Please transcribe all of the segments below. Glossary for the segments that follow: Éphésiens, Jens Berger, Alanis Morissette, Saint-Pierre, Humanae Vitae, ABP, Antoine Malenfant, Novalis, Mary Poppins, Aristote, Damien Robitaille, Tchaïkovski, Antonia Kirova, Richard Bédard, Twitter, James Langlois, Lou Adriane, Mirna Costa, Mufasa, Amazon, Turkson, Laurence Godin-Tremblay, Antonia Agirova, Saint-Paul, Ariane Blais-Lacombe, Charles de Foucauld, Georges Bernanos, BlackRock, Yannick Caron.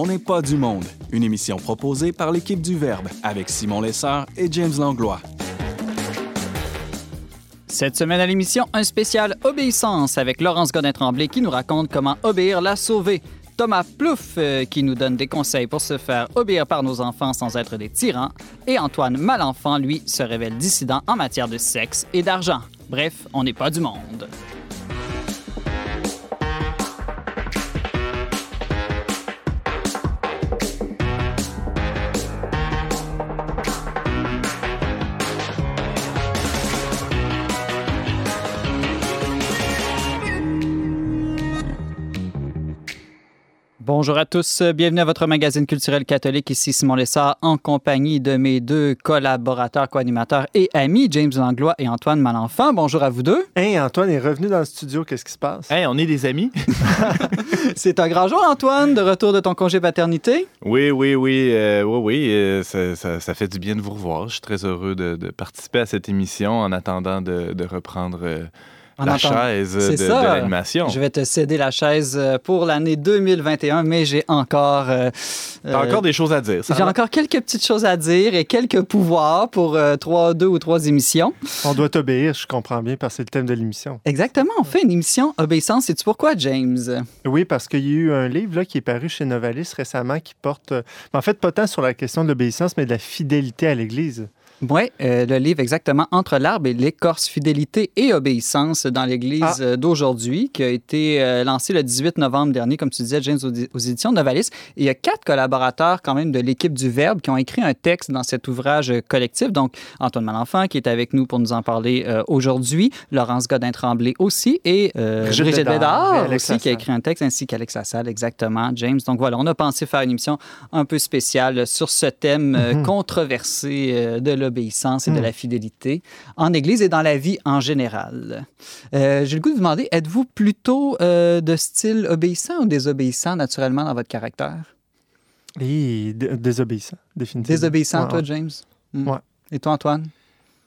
On n'est pas du monde, une émission proposée par l'équipe du Verbe avec Simon Lessard et James Langlois. Cette semaine à l'émission, un spécial Obéissance avec Laurence Godin-Tremblay qui nous raconte comment obéir l'a sauvé. Thomas Plouffe qui nous donne des conseils pour se faire obéir par nos enfants sans être des tyrans. Et Antoine Malenfant, lui, se révèle dissident en matière de sexe et d'argent. Bref, on n'est pas du monde. Bonjour à tous, bienvenue à votre magazine culturel catholique, ici Simon Lessard en compagnie de mes deux collaborateurs, co-animateurs et amis, James Langlois et Antoine Malenfant. Bonjour à vous deux. Hey, Antoine est revenu dans le studio, qu'est-ce qui se passe? Hey, on est des amis. C'est un grand jour, Antoine, de retour de ton congé paternité. Oui, ça fait du bien de vous revoir. Je suis très heureux de participer à cette émission en attendant de reprendre... La chaise de l'animation. Je vais te céder la chaise pour l'année 2021, mais j'ai encore... T'as encore des choses à dire. J'ai encore quelques petites choses à dire et quelques pouvoirs pour deux ou trois émissions. On doit t'obéir, je comprends bien, parce que c'est le thème de l'émission. Exactement, on fait une émission Obéissance. Sais-tu pourquoi, James? Oui, parce qu'il y a eu un livre là, qui est paru chez Novalis récemment qui porte... En fait, pas tant sur la question de l'obéissance, mais de la fidélité à l'Église. Oui, le livre exactement Entre l'arbre et l'écorce, fidélité et obéissance dans l'Église d'aujourd'hui, qui a été lancé le 18 novembre dernier, comme tu disais, James, aux éditions de Novalis. Et il y a 4 collaborateurs quand même de l'équipe du Verbe qui ont écrit un texte dans cet ouvrage collectif. Donc, Antoine Malenfant qui est avec nous pour nous en parler aujourd'hui, Laurence Godin-Tremblay aussi, et Richard Bédard aussi qui a écrit un texte, ainsi qu'Alex Lassalle, exactement, James. Donc voilà, on a pensé faire une émission un peu spéciale sur ce thème controversé de l'obéissance et de la fidélité en Église et dans la vie en général. J'ai le goût de vous demander, êtes-vous plutôt de style obéissant ou désobéissant naturellement dans votre caractère? Et désobéissant, définitivement. Désobéissant, toi, James? Mm. Ouais. Et toi, Antoine?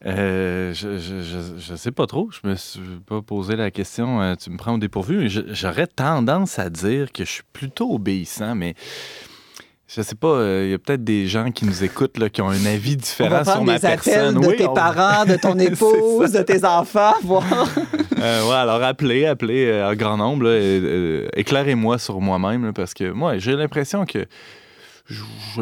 Je sais pas trop. Je me suis pas posé la question. Tu me prends au dépourvu. Mais j'aurais tendance à dire que je suis plutôt obéissant, mais... Je sais pas, il y a peut-être des gens qui nous écoutent là, qui ont un avis différent sur ma personne. On va prendre des appels de tes parents, de ton épouse, de tes enfants, voir. Alors appelez en grand nombre. Là, éclairez-moi sur moi-même là, parce que moi, j'ai l'impression que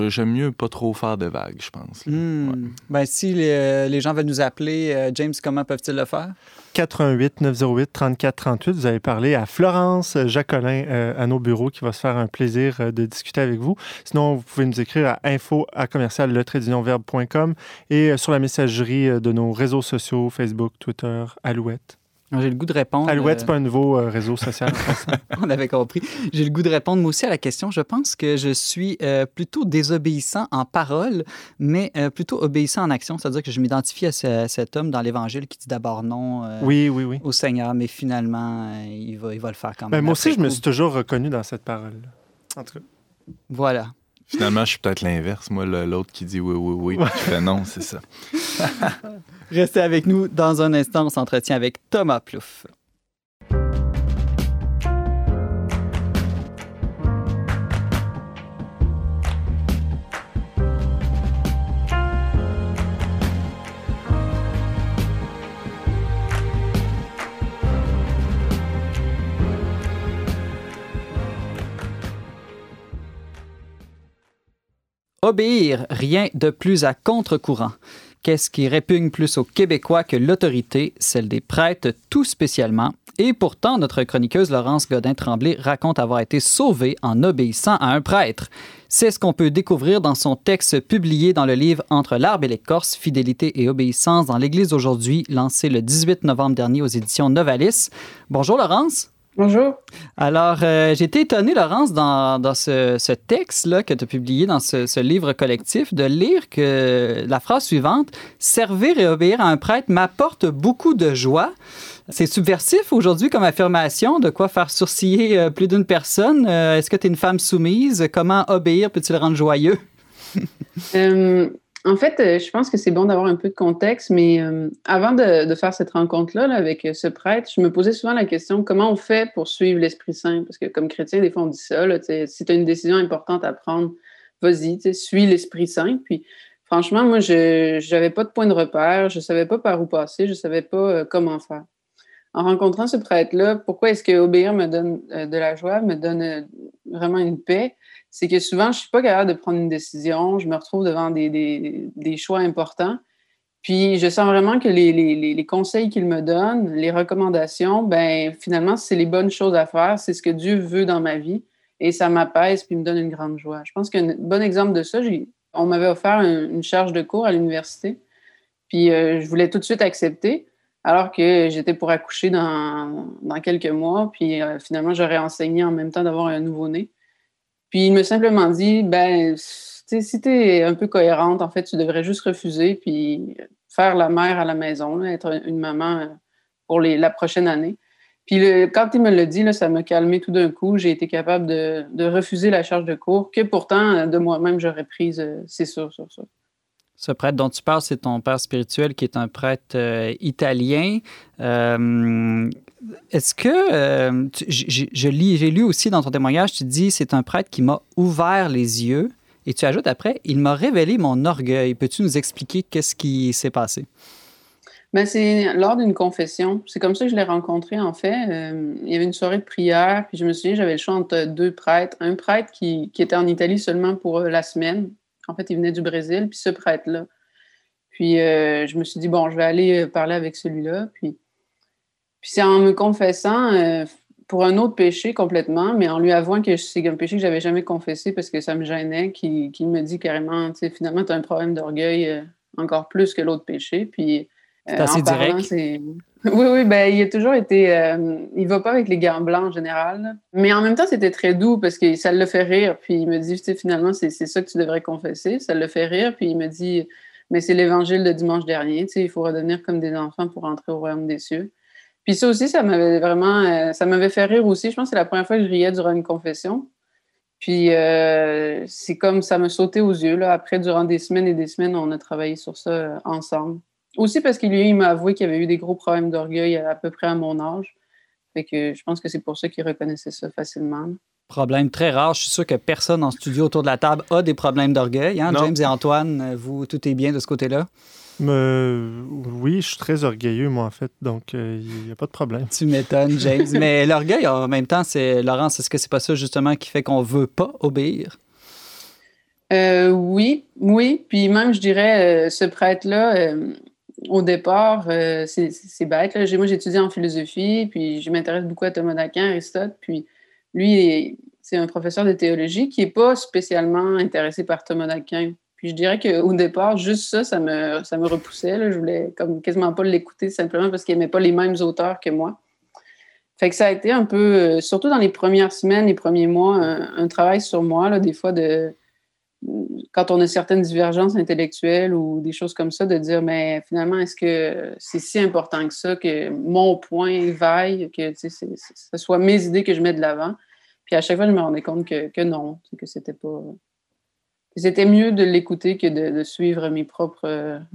j'aime mieux pas trop faire de vagues, je pense. Ben, si les gens veulent nous appeler, James, comment peuvent-ils le faire? 418-908-3438. Vous allez parler à Florence Jacolin à nos bureaux qui va se faire un plaisir de discuter avec vous. Sinon, vous pouvez nous écrire à info@commercial-letraitdunionverbe.com et sur la messagerie de nos réseaux sociaux, Facebook, Twitter, Alouette. J'ai le goût de répondre... Alouette, c'est pas un nouveau réseau social. On avait compris. J'ai le goût de répondre, moi aussi, à la question. Je pense que je suis plutôt désobéissant en parole, mais plutôt obéissant en action. C'est-à-dire que je m'identifie à cet homme dans l'Évangile qui dit d'abord non au Seigneur, mais finalement, il va le faire quand même. Ben, moi aussi, je me suis toujours reconnu dans cette parole-là. En tout cas. Voilà. Finalement, je suis peut-être l'inverse. Moi, l'autre qui dit oui, puis qui fait non, c'est ça. Restez avec nous. Dans un instant, on s'entretient avec Thomas Plouffe. Obéir, rien de plus à contre-courant. Qu'est-ce qui répugne plus aux Québécois que l'autorité, celle des prêtres tout spécialement? Et pourtant, notre chroniqueuse Laurence Godin-Tremblay raconte avoir été sauvée en obéissant à un prêtre. C'est ce qu'on peut découvrir dans son texte publié dans le livre « Entre l'arbre et l'écorce, fidélité et obéissance dans l'Église aujourd'hui », lancé le 18 novembre dernier aux éditions Novalis. Bonjour Laurence. Bonjour. Alors, j'ai été étonnée, Laurence, dans ce texte-là que tu as publié dans ce livre collectif, de lire que la phrase suivante « Servir et obéir à un prêtre m'apporte beaucoup de joie ». C'est subversif aujourd'hui comme affirmation, de quoi faire sourciller plus d'une personne. Est-ce que tu es une femme soumise? Comment obéir peut-il rendre joyeux? En fait, je pense que c'est bon d'avoir un peu de contexte, mais avant de faire cette rencontre-là là, avec ce prêtre, je me posais souvent la question, comment on fait pour suivre l'Esprit Saint? Parce que comme chrétien, des fois, on dit ça, là, si tu as une décision importante à prendre, vas-y, suis l'Esprit Saint. Puis franchement, moi, je n'avais pas de point de repère, je ne savais pas par où passer, je ne savais pas comment faire. En rencontrant ce prêtre-là, pourquoi est-ce que obéir me donne de la joie, me donne vraiment une paix? C'est que souvent, je ne suis pas capable de prendre une décision, je me retrouve devant des choix importants, puis je sens vraiment que les conseils qu'il me donne, les recommandations, ben finalement, c'est les bonnes choses à faire, c'est ce que Dieu veut dans ma vie, et ça m'apaise puis me donne une grande joie. Je pense qu'un bon exemple de ça, on m'avait offert une charge de cours à l'université, puis je voulais tout de suite accepter, alors que j'étais pour accoucher dans quelques mois, puis finalement, j'aurais enseigné en même temps d'avoir un nouveau-né. Puis il m'a simplement dit, ben, si tu es un peu cohérente, en fait, tu devrais juste refuser, puis faire la mère à la maison, là, être une maman pour la prochaine année. Puis quand il me l'a dit, là, ça m'a calmée tout d'un coup. J'ai été capable de refuser la charge de cours que pourtant, de moi-même, j'aurais prise, c'est sûr, sur ça. Ce prêtre dont tu parles, c'est ton père spirituel qui est un prêtre italien. Est-ce que, j'ai lu aussi dans ton témoignage, tu dis, c'est un prêtre qui m'a ouvert les yeux. Et tu ajoutes après, il m'a révélé mon orgueil. Peux-tu nous expliquer qu'est-ce qui s'est passé? Bien, c'est lors d'une confession. C'est comme ça que je l'ai rencontré, en fait. Il y avait une soirée de prière, puis je me souviens, j'avais le choix entre deux prêtres. Un prêtre qui était en Italie seulement pour la semaine. En fait, il venait du Brésil, puis ce prêtre-là. Puis je me suis dit, bon, je vais aller parler avec celui-là. Puis c'est en me confessant pour un autre péché complètement, mais en lui avouant que c'est un péché que je n'avais jamais confessé parce que ça me gênait, qu'il me dit carrément, tu sais, finalement, tu as un problème d'orgueil encore plus que l'autre péché. Puis c'est assez en parlant, direct. Oui, bien, il a toujours été... il ne va pas avec les gants blancs en général. Là. Mais en même temps, c'était très doux parce que ça le fait rire. Puis il me dit, tu sais, finalement, c'est ça que tu devrais confesser. Ça le fait rire. Puis il me dit, mais c'est l'évangile de dimanche dernier. Tu sais, il faut redevenir comme des enfants pour entrer au royaume des cieux. Puis ça aussi, ça m'avait vraiment... ça m'avait fait rire aussi. Je pense que c'est la première fois que je riais durant une confession. Puis c'est comme ça me sautait aux yeux. Là. Après, durant des semaines et des semaines, on a travaillé sur ça ensemble. Aussi parce qu'il m'a avoué qu'il avait eu des gros problèmes d'orgueil à peu près à mon âge. Fait que je pense que c'est pour ça qu'il reconnaissait ça facilement. Problème très rare. Je suis sûr que personne en studio autour de la table a des problèmes d'orgueil. Hein? James et Antoine, vous, tout est bien de ce côté-là? Oui, je suis très orgueilleux, moi, en fait. Donc, il n'y a pas de problème. Tu m'étonnes, James. Mais l'orgueil, en même temps, Laurence, est-ce que c'est pas ça, justement, qui fait qu'on ne veut pas obéir? Oui. Puis même, je dirais, ce prêtre-là... Au départ, c'est bête. Là. Moi, j'étudie en philosophie, puis je m'intéresse beaucoup à Thomas d'Aquin, Aristote. Puis lui, c'est un professeur de théologie qui n'est pas spécialement intéressé par Thomas d'Aquin. Puis je dirais qu'au départ, juste ça me repoussait. Là. Je voulais comme quasiment pas l'écouter simplement parce qu'il n'aimait pas les mêmes auteurs que moi. Fait que ça a été un peu, surtout dans les premières semaines, les premiers mois, un travail sur moi, là, des fois de... quand on a certaines divergences intellectuelles ou des choses comme ça, de dire, mais finalement, est-ce que c'est si important que ça, que mon point vaille, que ce soit mes idées que je mets de l'avant. Puis à chaque fois, je me rendais compte que non, que c'était pas... Que c'était mieux de l'écouter que de suivre mes propres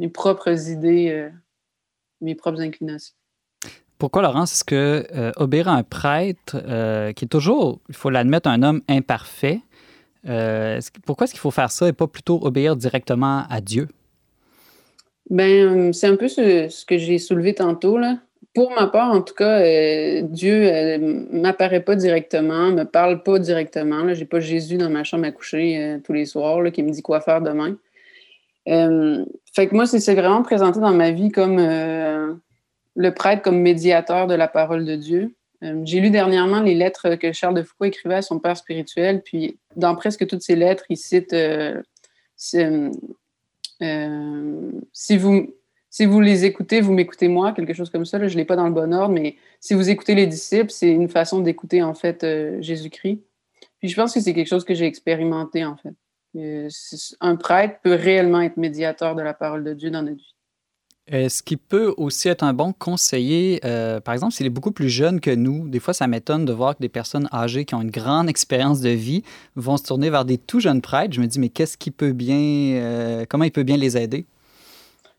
idées, mes propres inclinations. Pourquoi, Laurence, est-ce que obéir à un prêtre, qui est toujours, il faut l'admettre, un homme imparfait, pourquoi est-ce qu'il faut faire ça et pas plutôt obéir directement à Dieu? Bien, c'est un peu ce que j'ai soulevé tantôt. Là. Pour ma part, en tout cas, Dieu ne m'apparaît pas directement, ne me parle pas directement. Je n'ai pas Jésus dans ma chambre à coucher tous les soirs là, qui me dit quoi faire demain. Fait que moi, c'est vraiment présenté dans ma vie comme le prêtre, comme médiateur de la parole de Dieu. J'ai lu dernièrement les lettres que Charles de Foucauld écrivait à son père spirituel, puis dans presque toutes ces lettres, il cite si vous les écoutez, vous m'écoutez moi, quelque chose comme ça. Là, je ne l'ai pas dans le bon ordre, mais si vous écoutez les disciples, c'est une façon d'écouter en fait Jésus-Christ. Puis je pense que c'est quelque chose que j'ai expérimenté en fait. Un prêtre peut réellement être médiateur de la parole de Dieu dans notre vie. Ce qui peut aussi être un bon conseiller, par exemple, s'il est beaucoup plus jeune que nous, des fois, ça m'étonne de voir que des personnes âgées qui ont une grande expérience de vie vont se tourner vers des tout jeunes prêtres. Je me dis, mais qu'est-ce qui peut bien, comment il peut bien les aider?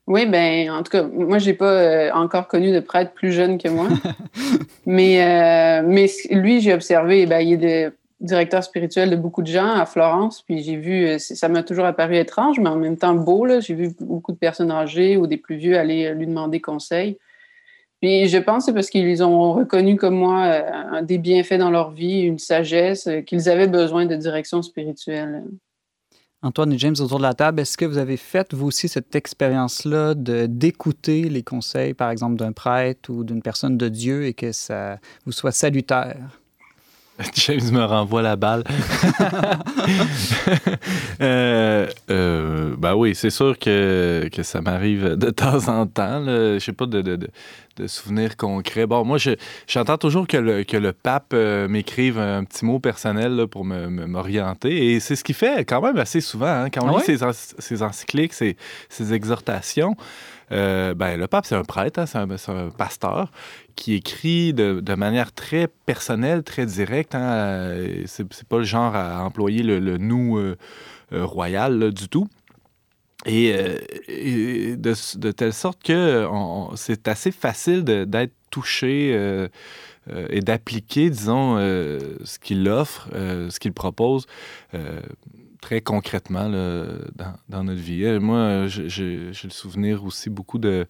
Oui, ben, en tout cas, moi, j'ai pas encore connu de prêtre plus jeune que moi. mais lui, j'ai observé, ben, il est directeur spirituel de beaucoup de gens à Florence, puis j'ai vu, ça m'a toujours apparu étrange, mais en même temps beau, là, j'ai vu beaucoup de personnes âgées ou des plus vieux aller lui demander conseil. Puis je pense que c'est parce qu'ils ont reconnu comme moi des bienfaits dans leur vie, une sagesse, qu'ils avaient besoin de direction spirituelle. Antoine et James, autour de la table, est-ce que vous avez fait, vous aussi, cette expérience-là d'écouter les conseils, par exemple, d'un prêtre ou d'une personne de Dieu et que ça vous soit salutaire? James me renvoie la balle. Ben oui, c'est sûr que ça m'arrive de temps en temps. Je sais pas de souvenirs concrets. Bon, moi, j'entends toujours que le pape m'écrive un petit mot personnel là, pour m'orienter. Et c'est ce qu'il fait quand même assez souvent. Hein, quand on lit ses encycliques, ses exhortations, le pape, c'est un prêtre, hein, c'est un pasteur qui écrit de manière très personnelle, très directe. Hein, c'est pas le genre à employer le « nous royal » là, du tout. Et de telle sorte que c'est assez facile d'être touché et d'appliquer, disons, ce qu'il offre, ce qu'il propose très concrètement là, dans notre vie. Et moi, j'ai le souvenir aussi beaucoup de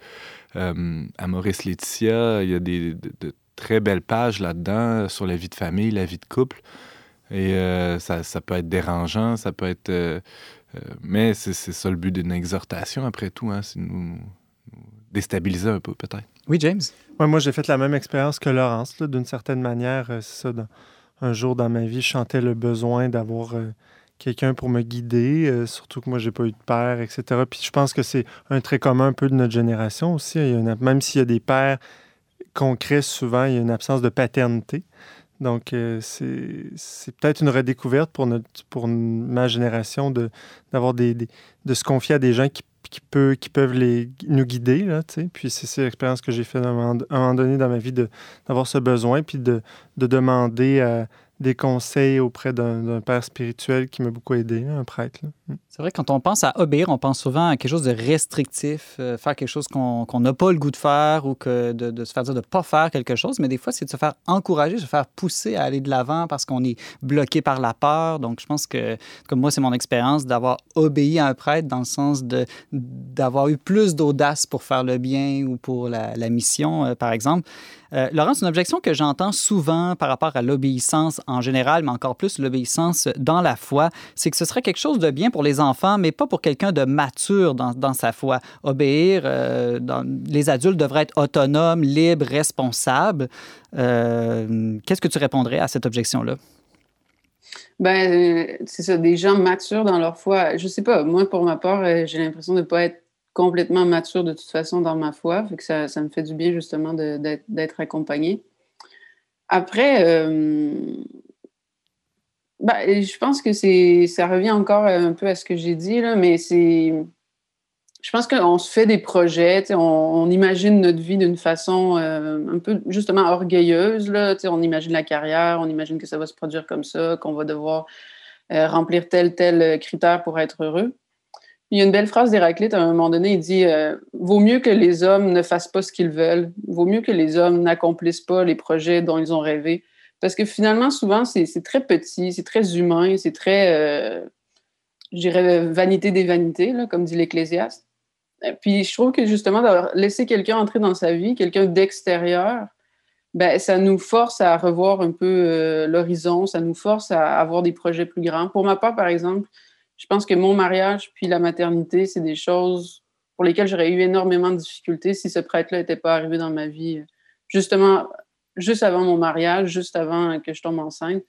Amoris Laetitia. Il y a de très belles pages là-dedans sur la vie de famille, la vie de couple. Et ça peut être dérangeant, ça peut être... mais c'est ça le but d'une exhortation, après tout, hein, c'est de nous déstabiliser un peu, peut-être. Oui, James? Ouais, moi, j'ai fait la même expérience que Laurence, là, d'une certaine manière. C'est ça, un jour dans ma vie, je sentais le besoin d'avoir quelqu'un pour me guider, surtout que moi, j'ai pas eu de père, etc. Puis je pense que c'est un trait commun un peu de notre génération aussi. Même s'il y a des pères concrets, souvent, il y a une absence de paternité. Donc, c'est peut-être une redécouverte pour ma génération d'avoir de se confier à des gens qui peuvent nous guider. Là, puis c'est l'expérience que j'ai faite à un moment donné dans ma vie d'avoir ce besoin, puis de demander des conseils auprès d'un père spirituel qui m'a beaucoup aidé, là, un prêtre. Là. C'est vrai, quand on pense à obéir, on pense souvent à quelque chose de restrictif, faire quelque chose qu'on n'a pas le goût de faire ou que de se faire dire de ne pas faire quelque chose. Mais des fois, c'est de se faire encourager, de se faire pousser à aller de l'avant parce qu'on est bloqué par la peur. Donc, je pense que, comme moi, c'est mon expérience d'avoir obéi à un prêtre dans le sens d'avoir eu plus d'audace pour faire le bien ou pour la mission, par exemple. Laurence, une objection que j'entends souvent par rapport à l'obéissance en général, mais encore plus l'obéissance dans la foi, c'est que ce serait quelque chose de bien pour les enfants, mais pas pour quelqu'un de mature dans sa foi. Obéir, les adultes devraient être autonomes, libres, responsables. Qu'est-ce que tu répondrais à cette objection-là? Ben, c'est ça, des gens matures dans leur foi. Je sais pas, moi, pour ma part, j'ai l'impression de ne pas être complètement mature de toute façon dans ma foi, fait que ça me fait du bien, justement, d'être accompagnée. Après... je pense que ça revient encore un peu à ce que j'ai dit, là, mais je pense qu'on se fait des projets, on imagine notre vie d'une façon un peu, justement, orgueilleuse. Là, on imagine la carrière, on imagine que ça va se produire comme ça, qu'on va devoir remplir tel critère pour être heureux. Il y a une belle phrase d'Héraclite, à un moment donné, il dit « Vaut mieux que les hommes ne fassent pas ce qu'ils veulent, vaut mieux que les hommes n'accomplissent pas les projets dont ils ont rêvé. » Parce que finalement, souvent, c'est très petit, c'est très humain, c'est très, je dirais, vanité des vanités, là, comme dit l'Ecclésiaste. Puis je trouve que justement, d'avoir laissé quelqu'un entrer dans sa vie, quelqu'un d'extérieur, ben, ça nous force à revoir un peu l'horizon, ça nous force à avoir des projets plus grands. Pour ma part, par exemple, je pense que mon mariage puis la maternité, c'est des choses pour lesquelles j'aurais eu énormément de difficultés si ce prêtre-là n'était pas arrivé dans ma vie, justement... juste avant mon mariage, juste avant que je tombe enceinte.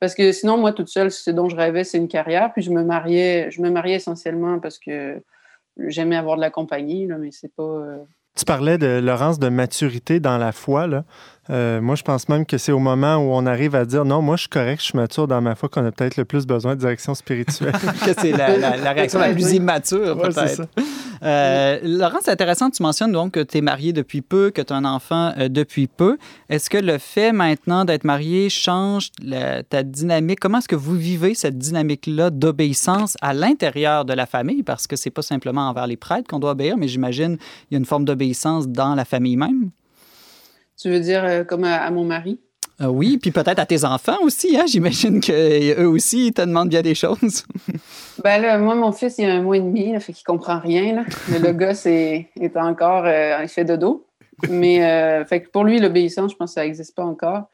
Parce que sinon, moi, toute seule, ce dont je rêvais, c'est une carrière. Puis je me mariais essentiellement parce que j'aimais avoir de la compagnie, là, mais c'est pas... Tu parlais, Laurence, de maturité dans la foi. Là. Moi, je pense même que c'est au moment où on arrive à dire « Non, moi, je suis correct, je suis mature dans ma foi » qu'on a peut-être le plus besoin de direction spirituelle. Que c'est la réaction la plus immature, peut-être. Ouais, c'est ça. Laurence, c'est intéressant, tu mentionnes donc que tu es mariée depuis peu, que tu as un enfant depuis peu. Est-ce que le fait maintenant d'être mariée change ta dynamique? Comment est-ce que vous vivez cette dynamique-là d'obéissance à l'intérieur de la famille? Parce que c'est pas simplement envers les prêtres qu'on doit obéir, mais j'imagine il y a une forme d'obéissance dans la famille même. Tu veux dire comme à mon mari? Oui, puis peut-être à tes enfants aussi. Hein? J'imagine qu'eux aussi, ils te demandent bien des choses. Ben là, moi, mon fils, il a 1 mois et demi, là, fait qu'il comprend rien. Là. Le gosse est encore... il fait dodo. Mais fait que pour lui, l'obéissance, je pense que ça n'existe pas encore.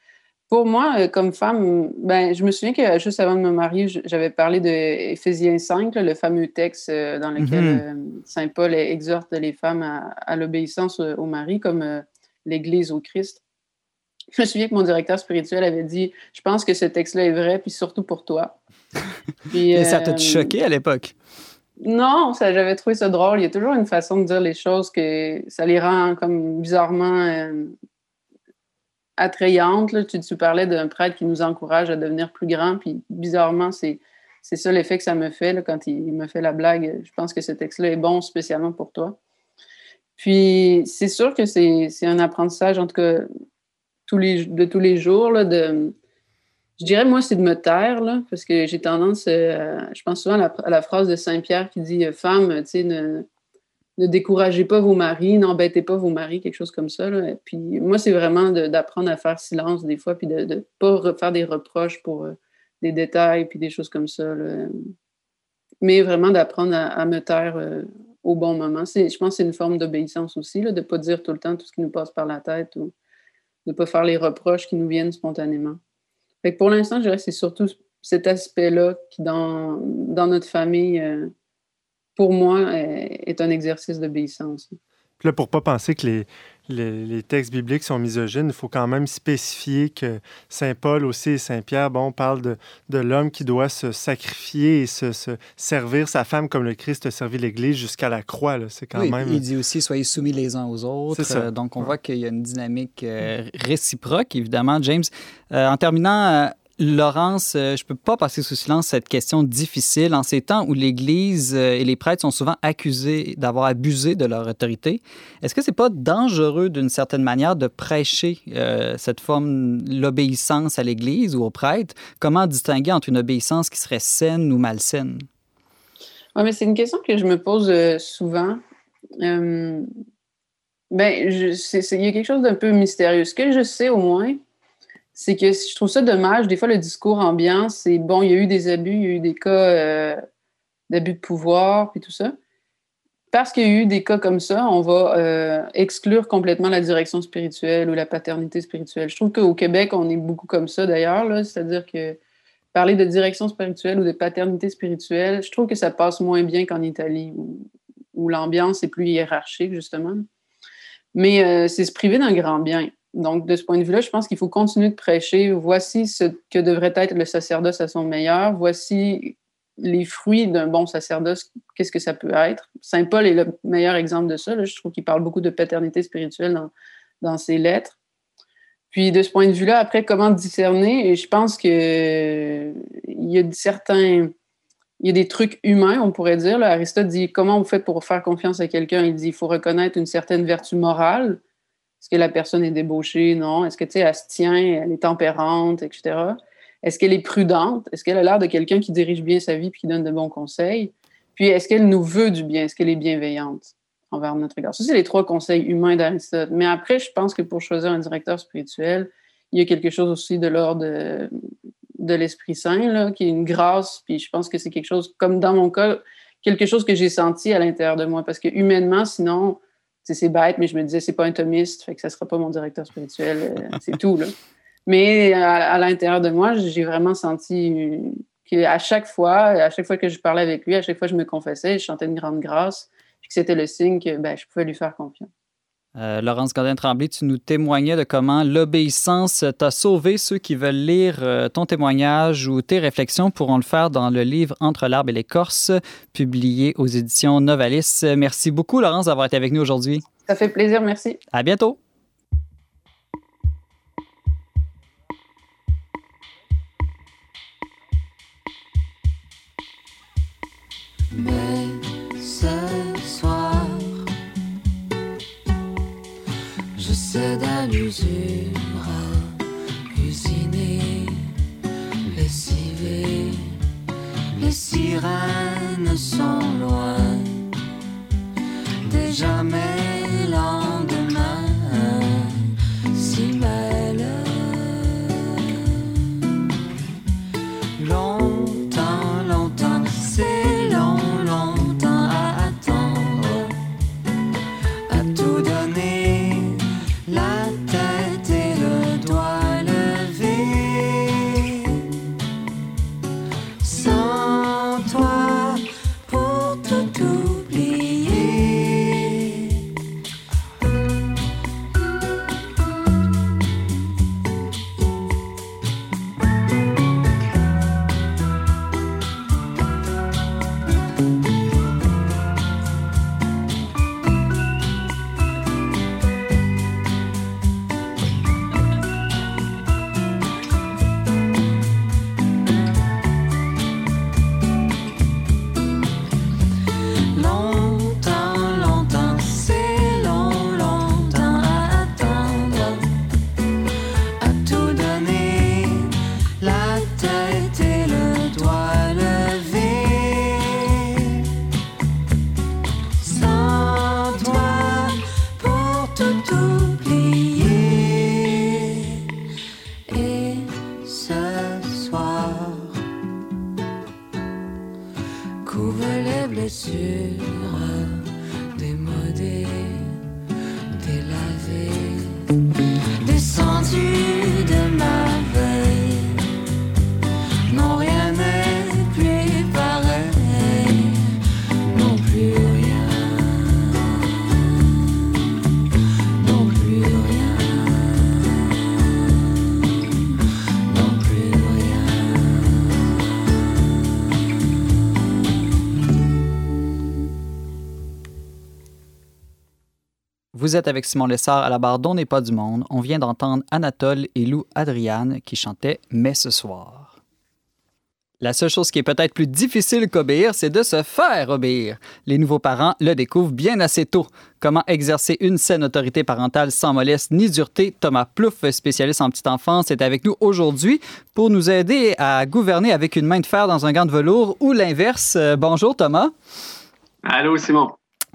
Pour moi, comme femme, ben, je me souviens que juste avant de me marier, j'avais parlé de Éphésiens 5, là, le fameux texte dans lequel Saint-Paul exhorte les femmes à l'obéissance au mari, comme l'Église au Christ. Je me souviens que mon directeur spirituel avait dit « Je pense que ce texte-là est vrai, puis surtout pour toi. » Et ça t'a choqué à l'époque? Non, j'avais trouvé ça drôle. Il y a toujours une façon de dire les choses que ça les rend comme bizarrement attrayantes. Là. Tu parlais d'un prêtre qui nous encourage à devenir plus grand, puis bizarrement, c'est ça l'effet que ça me fait là, quand il me fait la blague. Je pense que ce texte-là est bon spécialement pour toi. Puis c'est sûr que c'est un apprentissage, en tout cas... de tous les jours, là, je dirais, moi, c'est de me taire, là, parce que j'ai tendance, je pense souvent à la phrase de Saint-Pierre qui dit « Femmes, tu sais, ne découragez pas vos maris, n'embêtez pas vos maris », quelque chose comme ça. Là. Puis moi, c'est vraiment d'apprendre à faire silence des fois, puis de ne pas faire des reproches pour des détails, puis des choses comme ça. Là. Mais vraiment d'apprendre à me taire au bon moment. Je pense que c'est une forme d'obéissance aussi, là, de ne pas dire tout le temps tout ce qui nous passe par la tête ou... de ne pas faire les reproches qui nous viennent spontanément. Fait que pour l'instant, je dirais que c'est surtout cet aspect-là qui, dans notre famille, pour moi, est un exercice d'obéissance. Puis là, pour ne pas penser que les textes bibliques sont misogynes, il faut quand même spécifier que Saint Paul aussi et Saint Pierre, bon, parlent de l'homme qui doit se sacrifier et se servir sa femme comme le Christ a servi l'Église jusqu'à la croix. Là. C'est quand même... Il dit aussi « Soyez soumis les uns aux autres ». C'est ça. Donc, on voit qu'il y a une dynamique réciproque, évidemment. James, en terminant... Laurence, je peux pas passer sous silence cette question difficile. En ces temps où l'Église et les prêtres sont souvent accusés d'avoir abusé de leur autorité, est-ce que c'est pas dangereux d'une certaine manière de prêcher cette forme, l'obéissance à l'Église ou aux prêtres? Comment distinguer entre une obéissance qui serait saine ou malsaine? Oui, mais c'est une question que je me pose souvent. Il y a quelque chose d'un peu mystérieux. Ce que je sais au moins, c'est que je trouve ça dommage. Des fois, le discours ambiant, c'est bon, il y a eu des abus, il y a eu des cas d'abus de pouvoir, puis tout ça. Parce qu'il y a eu des cas comme ça, on va exclure complètement la direction spirituelle ou la paternité spirituelle. Je trouve qu'au Québec, on est beaucoup comme ça, d'ailleurs. Là, c'est-à-dire que parler de direction spirituelle ou de paternité spirituelle, je trouve que ça passe moins bien qu'en Italie, où l'ambiance est plus hiérarchique, justement. Mais c'est se priver d'un grand bien. Donc, de ce point de vue-là, je pense qu'il faut continuer de prêcher. Voici ce que devrait être le sacerdoce à son meilleur. Voici les fruits d'un bon sacerdoce. Qu'est-ce que ça peut être? Saint Paul est le meilleur exemple de ça. Là. Je trouve qu'il parle beaucoup de paternité spirituelle dans ses lettres. Puis, de ce point de vue-là, après, comment discerner? Et je pense qu'il y a certains... Il y a des trucs humains, on pourrait dire. Là. Aristote dit, comment on fait pour faire confiance à quelqu'un? Il dit, il faut reconnaître une certaine vertu morale. Est-ce que la personne est débauchée? Non. Est-ce que, tu sais, elle se tient, elle est tempérante, etc.? Est-ce qu'elle est prudente? Est-ce qu'elle a l'air de quelqu'un qui dirige bien sa vie et qui donne de bons conseils? Puis, est-ce qu'elle nous veut du bien? Est-ce qu'elle est bienveillante envers notre égard? Ça, c'est les 3 conseils humains d'Aristote. Mais après, je pense que pour choisir un directeur spirituel, il y a quelque chose aussi de l'ordre de l'Esprit Saint, là, qui est une grâce. Puis, je pense que c'est quelque chose, comme dans mon cas, quelque chose que j'ai senti à l'intérieur de moi. Parce que humainement, sinon... C'est bête, mais je me disais, c'est pas un thomiste, fait que ça sera pas mon directeur spirituel, c'est tout, là. Mais à l'intérieur de moi, j'ai vraiment senti qu'à chaque fois que je parlais avec lui, à chaque fois que je me confessais, je chantais une grande grâce, puis que c'était le signe que ben, je pouvais lui faire confiance. Laurence Godin-Tremblay, tu nous témoignais de comment l'obéissance t'a sauvé. Ceux qui veulent lire ton témoignage ou tes réflexions pourront le faire dans le livre « Entre l'arbre et l'écorce », publié aux éditions Novalis. Merci beaucoup, Laurence, d'avoir été avec nous aujourd'hui. Ça fait plaisir, merci. À bientôt. Mais ce soir, cède à l'usure, usinée, lessivée. Les sirènes sont loin, déjà mes lendemains si belles. Longtemps, longtemps, c'est long, longtemps à attendre, à tout donner, la tête et le doigt levé. Sans toi, pour tout oublier. Longtemps, longtemps, c'est long, longtemps à attendre, à tout donner, la tête et le doigt levé. Sans toi, pour tout oublier. Et ce soir, couvre les blessures démodées, délavées, descendues de ma veille. Non, rien n'est plus pareil, non plus rien, non plus rien, non plus rien. Vous êtes avec Simon Lessard à la barre d'On n'est pas du monde. On vient d'entendre Anatole et Lou Adriane qui chantaient « Mais ce soir ». La seule chose qui est peut-être plus difficile qu'obéir, c'est de se faire obéir. Les nouveaux parents le découvrent bien assez tôt. Comment exercer une saine autorité parentale sans mollesse ni dureté? Thomas Plouffe, spécialiste en petite enfance, est avec nous aujourd'hui pour nous aider à gouverner avec une main de fer dans un gant de velours ou l'inverse. Bonjour Thomas. Allô Simon.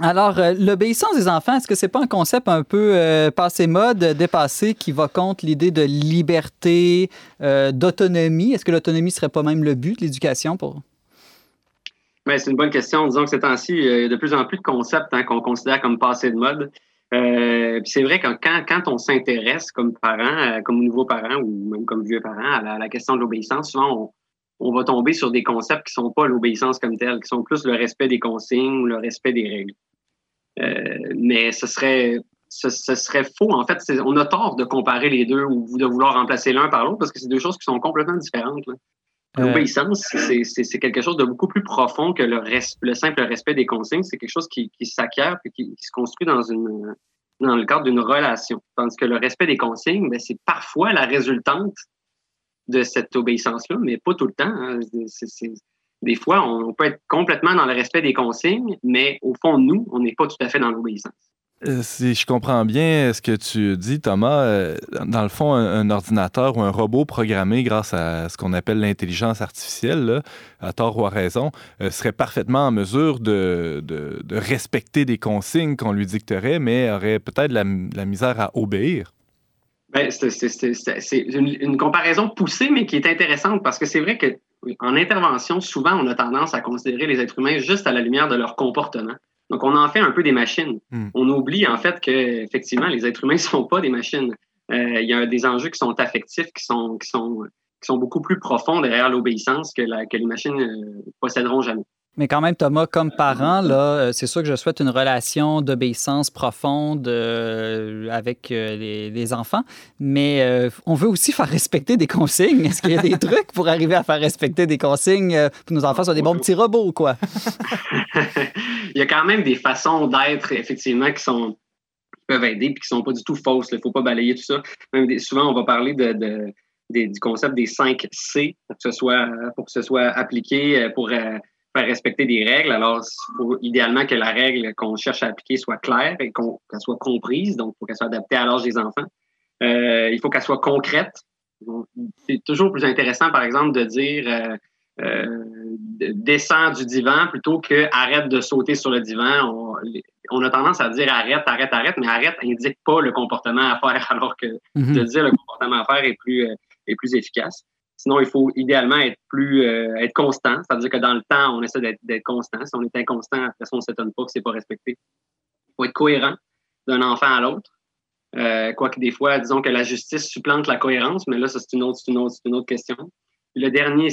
Alors, l'obéissance des enfants, est-ce que c'est pas un concept un peu passé mode, dépassé, qui va contre l'idée de liberté, d'autonomie? Est-ce que l'autonomie serait pas même le but de l'éducation pour... Bien, c'est une bonne question. Disons que ces temps-ci, il y a de plus en plus de concepts qu'on considère comme passé de mode. Puis c'est vrai que quand on s'intéresse comme parents, comme nouveaux parents ou même comme vieux parents à la question de l'obéissance, souvent on va tomber sur des concepts qui ne sont pas l'obéissance comme telle, qui sont plus le respect des consignes ou le respect des règles. Mais ce serait faux. En fait, on a tort de comparer les deux ou de vouloir remplacer l'un par l'autre parce que c'est deux choses qui sont complètement différentes. L'obéissance, c'est quelque chose de beaucoup plus profond que le simple respect des consignes. C'est quelque chose qui s'acquiert et qui se construit dans le cadre d'une relation. Tandis que le respect des consignes, bien, c'est parfois la résultante de cette obéissance-là, mais pas tout le temps. Hein. Des fois, on peut être complètement dans le respect des consignes, mais au fond, nous, on n'est pas tout à fait dans l'obéissance. Si je comprends bien ce que tu dis, Thomas, dans le fond, un ordinateur ou un robot programmé grâce à ce qu'on appelle l'intelligence artificielle, là, à tort ou à raison, serait parfaitement en mesure de respecter des consignes qu'on lui dicterait, mais aurait peut-être la misère à obéir. Bien, c'est une comparaison poussée, mais qui est intéressante parce que c'est vrai qu'en intervention, souvent, on a tendance à considérer les êtres humains juste à la lumière de leur comportement. Donc, on en fait un peu des machines. On oublie, en fait, qu'effectivement, les êtres humains ne sont pas des machines. Il y a des enjeux qui sont affectifs, qui sont beaucoup plus profonds derrière l'obéissance que les machines posséderont jamais. Mais quand même, Thomas, comme parent, là, c'est sûr que je souhaite une relation d'obéissance profonde avec les enfants, mais on veut aussi faire respecter des consignes. Est-ce qu'il y a des trucs pour arriver à faire respecter des consignes pour que nos enfants soient des bons petits robots, quoi? Il y a quand même des façons d'être, effectivement, qui peuvent aider et qui ne sont pas du tout fausses. Il ne faut pas balayer tout ça. Même, souvent, on va parler du concept des 5 C pour que ce soit appliqué, pour faire respecter des règles. Alors, il faut idéalement que la règle qu'on cherche à appliquer soit claire et qu'elle soit comprise. Donc, il faut qu'elle soit adaptée à l'âge des enfants. Il faut qu'elle soit concrète. Donc, c'est toujours plus intéressant, par exemple, de dire descends du divan plutôt que arrête de sauter sur le divan. On a tendance à dire arrête, mais arrête indique pas le comportement à faire, alors que de dire le comportement à faire est plus efficace. Sinon, il faut idéalement être constant. C'est-à-dire que dans le temps, on essaie d'être constant. Si on est inconstant, de toute façon, on ne s'étonne pas que ce n'est pas respecté. Il faut être cohérent d'un enfant à l'autre. Quoique des fois, disons que la justice supplante la cohérence, mais là, ça, c'est une autre question. Le dernier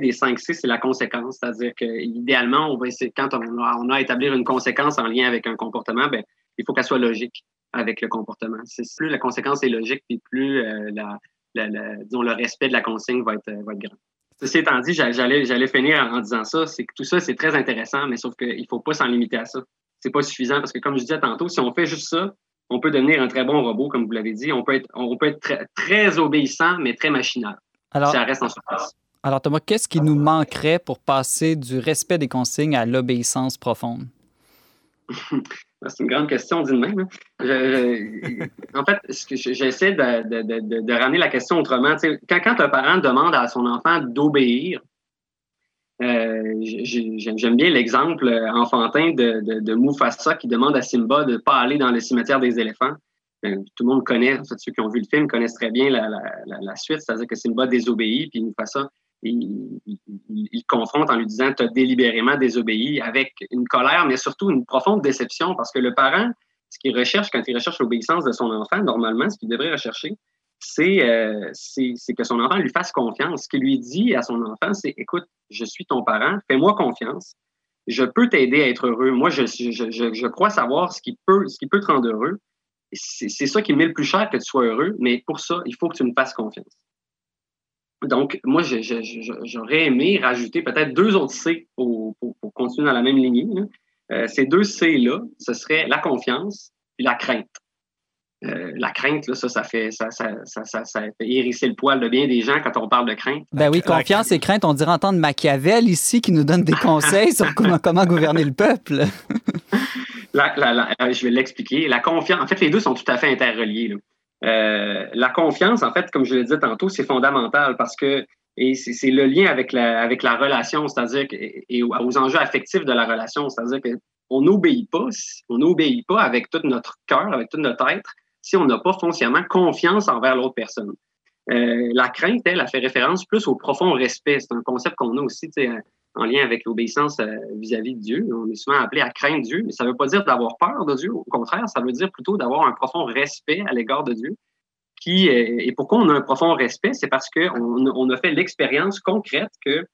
des 5C, c'est la conséquence. C'est-à-dire qu'idéalement, on va essayer, quand on a à établir une conséquence en lien avec un comportement, bien, il faut qu'elle soit logique avec le comportement. Plus la conséquence est logique, puis plus le respect de la consigne va être grand. Ceci étant dit, j'allais finir en disant ça, c'est que tout ça, c'est très intéressant, mais sauf qu'il ne faut pas s'en limiter à ça. C'est pas suffisant parce que, comme je disais tantôt, si on fait juste ça, on peut devenir un très bon robot, comme vous l'avez dit. On peut être très, très obéissant, mais très machinal. Alors, ça reste en surface. Alors, Thomas, qu'est-ce qui nous manquerait pour passer du respect des consignes à l'obéissance profonde? C'est une grande question, dit de même. En fait, j'essaie de ramener la question autrement. Tu sais, quand un parent demande à son enfant d'obéir, j'aime bien l'exemple enfantin de Mufasa qui demande à Simba de ne pas aller dans le cimetière des éléphants. Tout le monde connaît, en fait, ceux qui ont vu le film connaissent très bien la suite, c'est-à-dire que Simba désobéit, puis Mufasa, il confronte en lui disant « t'as délibérément désobéi » avec une colère, mais surtout une profonde déception, parce que le parent, ce qu'il recherche quand il recherche l'obéissance de son enfant, normalement, ce qu'il devrait rechercher, c'est que son enfant lui fasse confiance. Ce qu'il lui dit à son enfant, c'est « écoute, je suis ton parent, fais-moi confiance, je peux t'aider à être heureux, moi, je crois savoir ce qui peut te rendre heureux. » C'est ça qui m'est le plus cher, que tu sois heureux, mais pour ça, il faut que tu me fasses confiance. Donc, moi, j'aurais aimé rajouter peut-être 2 autres C pour continuer dans la même lignée. Ces 2 C-là, ce serait la confiance et la crainte. La crainte, là, ça fait hérisser le poil de bien des gens quand on parle de crainte. Ben oui, confiance et crainte, on dirait entendre Machiavel ici qui nous donne des conseils sur comment gouverner le peuple. Je vais l'expliquer. La confiance, en fait, les 2 sont tout à fait interreliés, là. La confiance, en fait, comme je le disais tantôt, c'est fondamental parce que c'est le lien avec la relation, c'est-à-dire et aux enjeux affectifs de la relation, c'est-à-dire qu'on n'obéit pas avec tout notre cœur, avec tout notre être, si on n'a pas foncièrement confiance envers l'autre personne. La crainte, elle fait référence plus au profond respect. C'est un concept qu'on a aussi, tu sais, en lien avec l'obéissance vis-à-vis de Dieu. On est souvent appelé à craindre Dieu, mais ça ne veut pas dire d'avoir peur de Dieu. Au contraire, ça veut dire plutôt d'avoir un profond respect à l'égard de Dieu. Et pourquoi on a un profond respect? C'est parce qu'on a fait l'expérience concrète que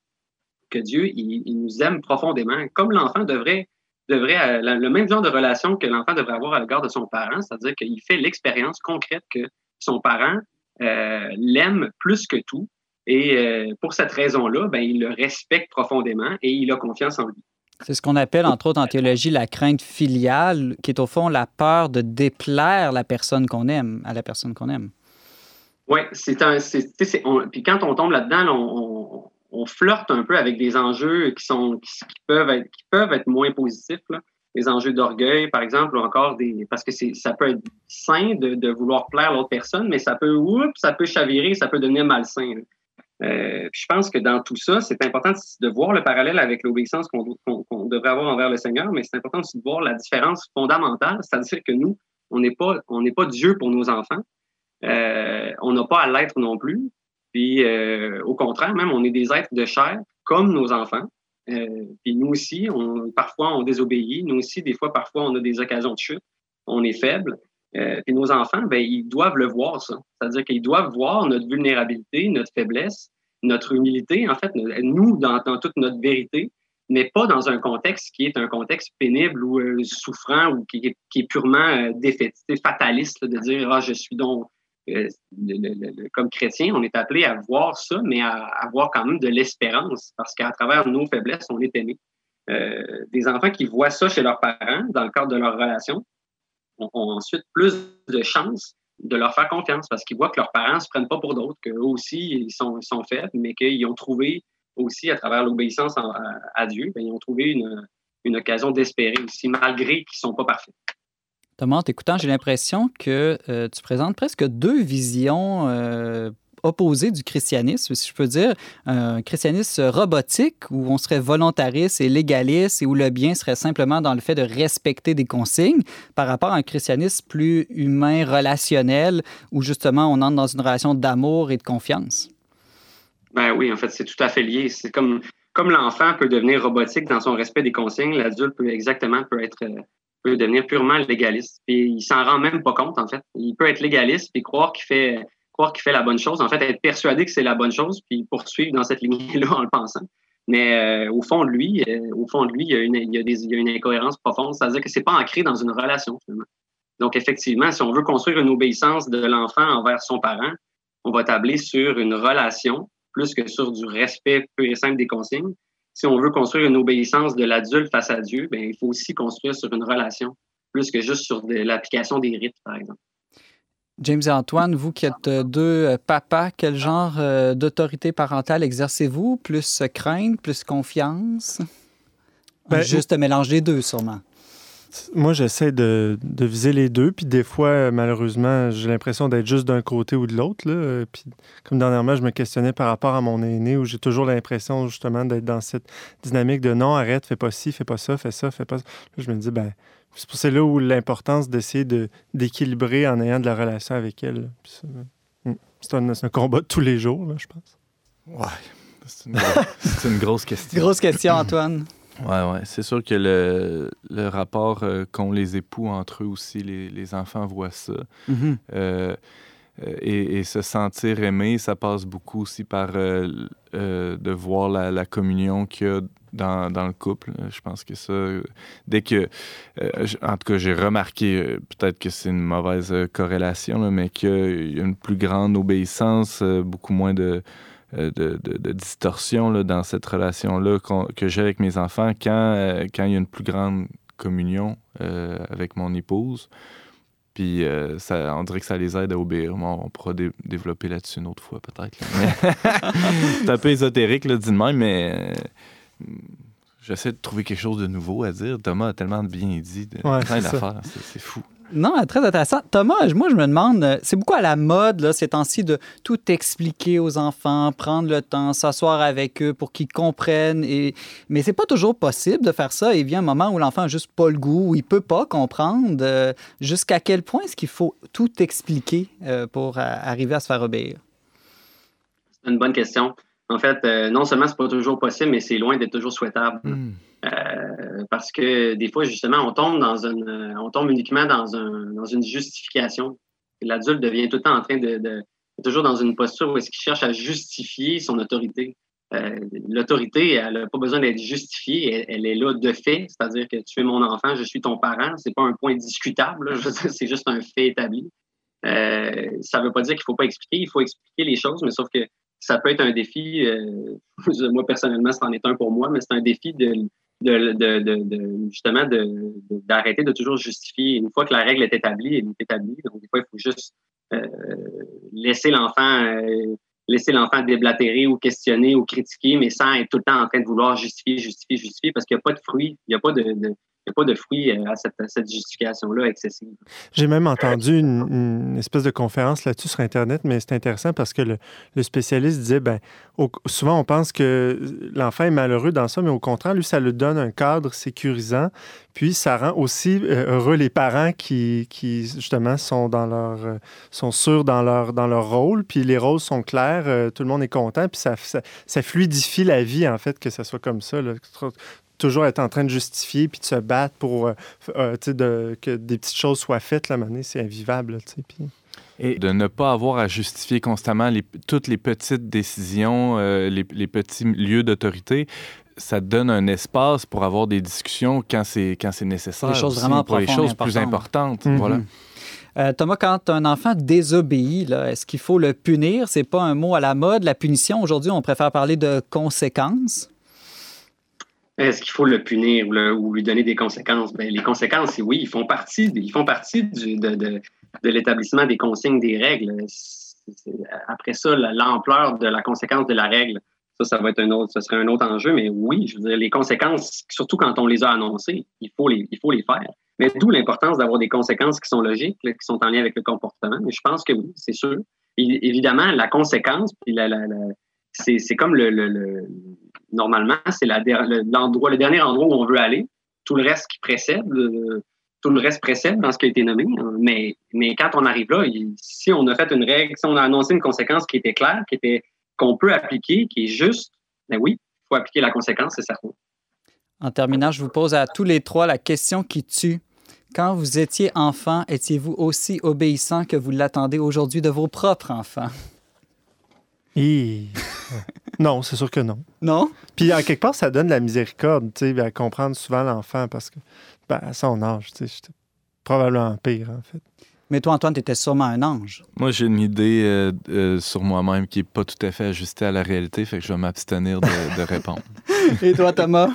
Dieu il nous aime profondément, comme l'enfant devrait le même genre de relation que l'enfant devrait avoir à l'égard de son parent, c'est-à-dire qu'il fait l'expérience concrète que son parent l'aime plus que tout. Et pour cette raison-là, ben, il le respecte profondément et il a confiance en lui. C'est ce qu'on appelle, entre autres, en théologie, la crainte filiale, qui est au fond la peur de déplaire la personne qu'on aime, à la personne qu'on aime. Oui, puis quand on tombe là-dedans, on flirte un peu avec des enjeux qui peuvent être moins positifs, là. Des enjeux d'orgueil, par exemple, ou encore parce que ça peut être sain de vouloir plaire à l'autre personne, mais ça peut chavirer, ça peut devenir malsain, là. Je pense que dans tout ça, c'est important de voir le parallèle avec l'obéissance qu'on devrait avoir envers le Seigneur, mais c'est important aussi de voir la différence fondamentale, c'est-à-dire que nous, on n'est pas Dieu pour nos enfants, on n'a pas à l'être non plus, puis au contraire, même, on est des êtres de chair comme nos enfants, puis nous aussi, parfois on désobéit, nous aussi, parfois on a des occasions de chute, on est faible. Puis nos enfants, ben, ils doivent le voir, ça. C'est-à-dire qu'ils doivent voir notre vulnérabilité, notre faiblesse, notre humilité, en fait, nous, dans toute notre vérité, mais pas dans un contexte qui est un contexte pénible ou souffrant ou qui est purement défaitiste, fataliste, là, de dire « Ah, je suis donc... » Comme chrétien, on est appelé à voir ça, mais à avoir quand même de l'espérance, parce qu'à travers nos faiblesses, on est aimé. Des enfants qui voient ça chez leurs parents, dans le cadre de leur relation, ont ensuite plus de chances de leur faire confiance parce qu'ils voient que leurs parents ne se prennent pas pour d'autres, qu'eux aussi, ils sont faibles, mais qu'ils ont trouvé aussi à travers l'obéissance à Dieu, bien, ils ont trouvé une occasion d'espérer aussi, malgré qu'ils ne sont pas parfaits. Thomas, en t'écoutant, j'ai l'impression que tu présentes presque deux visions opposées du christianisme, si je peux dire. Un christianisme robotique, où on serait volontariste et légaliste, et où le bien serait simplement dans le fait de respecter des consignes, par rapport à un christianisme plus humain, relationnel, où justement on entre dans une relation d'amour et de confiance. Ben oui, en fait, c'est tout à fait lié. C'est comme l'enfant peut devenir robotique dans son respect des consignes, l'adulte peut devenir purement légaliste. Puis il s'en rend même pas compte, en fait. Il peut être légaliste puis croire qu'il fait la bonne chose. En fait, être persuadé que c'est la bonne chose puis poursuivre dans cette lignée-là en le pensant. Mais au fond de lui, il y a une incohérence profonde. C'est-à-dire que c'est pas ancré dans une relation, finalement. Donc, effectivement, si on veut construire une obéissance de l'enfant envers son parent, on va tabler sur une relation plus que sur du respect pur et simple des consignes. Si on veut construire une obéissance de l'adulte face à Dieu, bien, il faut aussi construire sur une relation, plus que juste sur l'application des rites, par exemple. James et Antoine, vous qui êtes deux papas, quel genre d'autorité parentale exercez-vous? Plus crainte, plus confiance? Juste mélange des deux, sûrement. Moi, j'essaie de viser les deux, puis des fois, malheureusement, j'ai l'impression d'être juste d'un côté ou de l'autre, là. Puis, comme dernièrement, je me questionnais par rapport à mon aîné, où j'ai toujours l'impression, justement, d'être dans cette dynamique de « non, arrête, fais pas ci, fais pas ça, fais ça, fais pas ça ». Je me dis, c'est là où l'importance d'essayer d'équilibrer en ayant de la relation avec elle. Puis ça, c'est un combat de tous les jours, là, je pense. Ouais, c'est une grosse question. Grosse question, Antoine. Oui. C'est sûr que le rapport qu'ont les époux entre eux aussi, les enfants voient ça. Mm-hmm. Et se sentir aimé, ça passe beaucoup aussi par de voir la communion qu'il y a dans le couple. Je pense que ça, dès que... en tout cas, j'ai remarqué, peut-être que c'est une mauvaise corrélation, là, mais qu'il y a une plus grande obéissance, beaucoup moins de distorsion là, dans cette relation-là que j'ai avec mes enfants quand il y a une plus grande communion avec mon épouse. Puis ça, on dirait que ça les aide à obéir. Bon, on pourra développer là-dessus une autre fois, peut-être. C'est un peu ésotérique, là, dis de même, mais j'essaie de trouver quelque chose de nouveau à dire. Thomas a tellement bien dit, plein d'affaires, c'est fou. Non, très intéressant. Thomas, moi, je me demande, c'est beaucoup à la mode, là, ces temps-ci, de tout expliquer aux enfants, prendre le temps, s'asseoir avec eux pour qu'ils comprennent. Mais c'est pas toujours possible de faire ça. Il vient un moment où l'enfant n'a juste pas le goût, où il peut pas comprendre. Jusqu'à quel point est-ce qu'il faut tout expliquer pour arriver à se faire obéir? C'est une bonne question. En fait, non seulement c'est pas toujours possible, mais c'est loin d'être toujours souhaitable. Mm. Parce que des fois, justement, on tombe uniquement dans une justification. L'adulte devient tout le temps en train toujours dans une posture où est-ce qu'il cherche à justifier son autorité. L'autorité, elle n'a pas besoin d'être justifiée, elle est là de fait, c'est-à-dire que tu es mon enfant, je suis ton parent, c'est pas un point discutable, là, c'est juste un fait établi. Ça veut pas dire qu'il faut pas expliquer, il faut expliquer les choses, mais sauf que ça peut être un défi, moi personnellement, c'en est un pour moi, mais c'est un défi de d'arrêter de toujours justifier. Une fois que la règle est établie, elle est établie. Donc, des fois, il faut juste laisser l'enfant déblatérer ou questionner ou critiquer, mais sans être tout le temps en train de vouloir justifier, parce qu'il n'y a pas de fruit, il n'y a pas de fruit à cette justification-là excessive. J'ai même entendu une espèce de conférence là-dessus sur Internet, mais c'est intéressant parce que le spécialiste disait, souvent on pense que l'enfant est malheureux dans ça, mais au contraire, lui, ça lui donne un cadre sécurisant, puis ça rend aussi heureux les parents qui justement, sont sûrs dans leur rôle, puis les rôles sont clairs, tout le monde est content, puis ça fluidifie la vie, en fait, que ça soit comme ça, là. Toujours être en train de justifier puis de se battre pour que des petites choses soient faites, là, maintenant, c'est invivable. Et de ne pas avoir à justifier constamment toutes les petites décisions, les petits lieux d'autorité, ça donne un espace pour avoir des discussions quand c'est nécessaire. Pour les choses plus importantes. Mm-hmm. Voilà. Thomas, quand un enfant désobéit, là, est-ce qu'il faut le punir? C'est pas un mot à la mode. La punition, aujourd'hui, on préfère parler de conséquences. Est-ce qu'il faut le punir ou lui donner des conséquences? Bien, les conséquences, oui, ils font partie de l'établissement des consignes, des règles. Après ça, l'ampleur de la conséquence de la règle, Ça va être un autre, ce serait un autre enjeu, mais oui, je veux dire, les conséquences, surtout quand on les a annoncées, il faut les faire. Mais d'où l'importance d'avoir des conséquences qui sont logiques, qui sont en lien avec le comportement. Mais je pense que oui, c'est sûr. Et évidemment, la conséquence, puis c'est comme normalement, c'est le dernier endroit où on veut aller. Tout le reste qui précède, dans ce qui a été nommé. Mais quand on arrive là, si on a fait une règle, si on a annoncé une conséquence qui était claire, qu'on peut appliquer, qui est juste, ben oui, il faut appliquer la conséquence, c'est certain. En terminant, je vous pose à tous les trois la question qui tue. Quand vous étiez enfant, étiez-vous aussi obéissant que vous l'attendez aujourd'hui de vos propres enfants? Non, c'est sûr que non. Non? Puis, en quelque part, ça donne la miséricorde, tu sais, à comprendre souvent l'enfant, parce que, à son âge, tu sais, j'étais probablement pire, en fait. Mais toi, Antoine, tu étais sûrement un ange. Moi, j'ai une idée sur moi-même qui n'est pas tout à fait ajustée à la réalité, fait que je vais m'abstenir de répondre. Et toi, Thomas?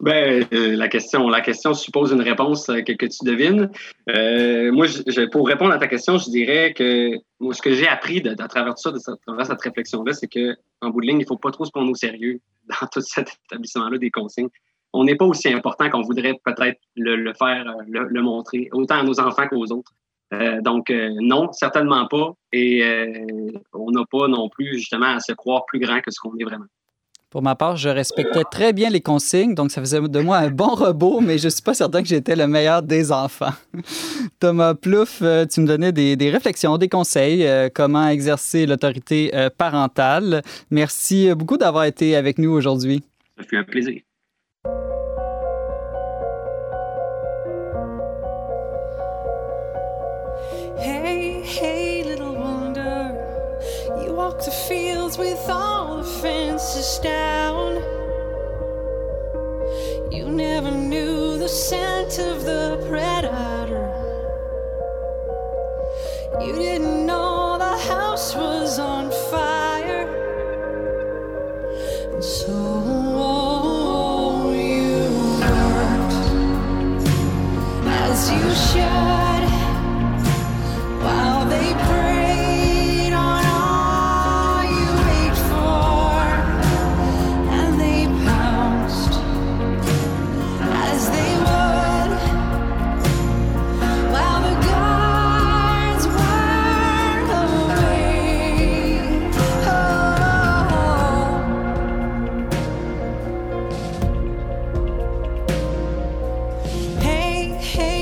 La question suppose une réponse que tu devines. Moi, pour répondre à ta question, je dirais que moi, ce que j'ai appris à travers tout ça, à travers cette réflexion-là, c'est qu'en bout de ligne, il ne faut pas trop se prendre au sérieux dans tout cet établissement-là des consignes. On n'est pas aussi important qu'on voudrait peut-être le faire, le montrer, autant à nos enfants qu'aux autres. Donc, non, certainement pas. Et on n'a pas non plus, justement, à se croire plus grand que ce qu'on est vraiment. Pour ma part, je respectais très bien les consignes, donc ça faisait de moi un bon robot, mais je ne suis pas certain que j'étais le meilleur des enfants. Thomas Plouffe, tu me donnais des réflexions, des conseils, comment exercer l'autorité parentale. Merci beaucoup d'avoir été avec nous aujourd'hui. Ça fut un plaisir. Hey, hey, little wonder, you walk the fields with all the fences down. You never knew the scent of the predator. You didn't know the house was on fire. And so as you should, while they preyed on all you wait for, and they pounced as they would, while the guards were away. Oh. Hey, hey.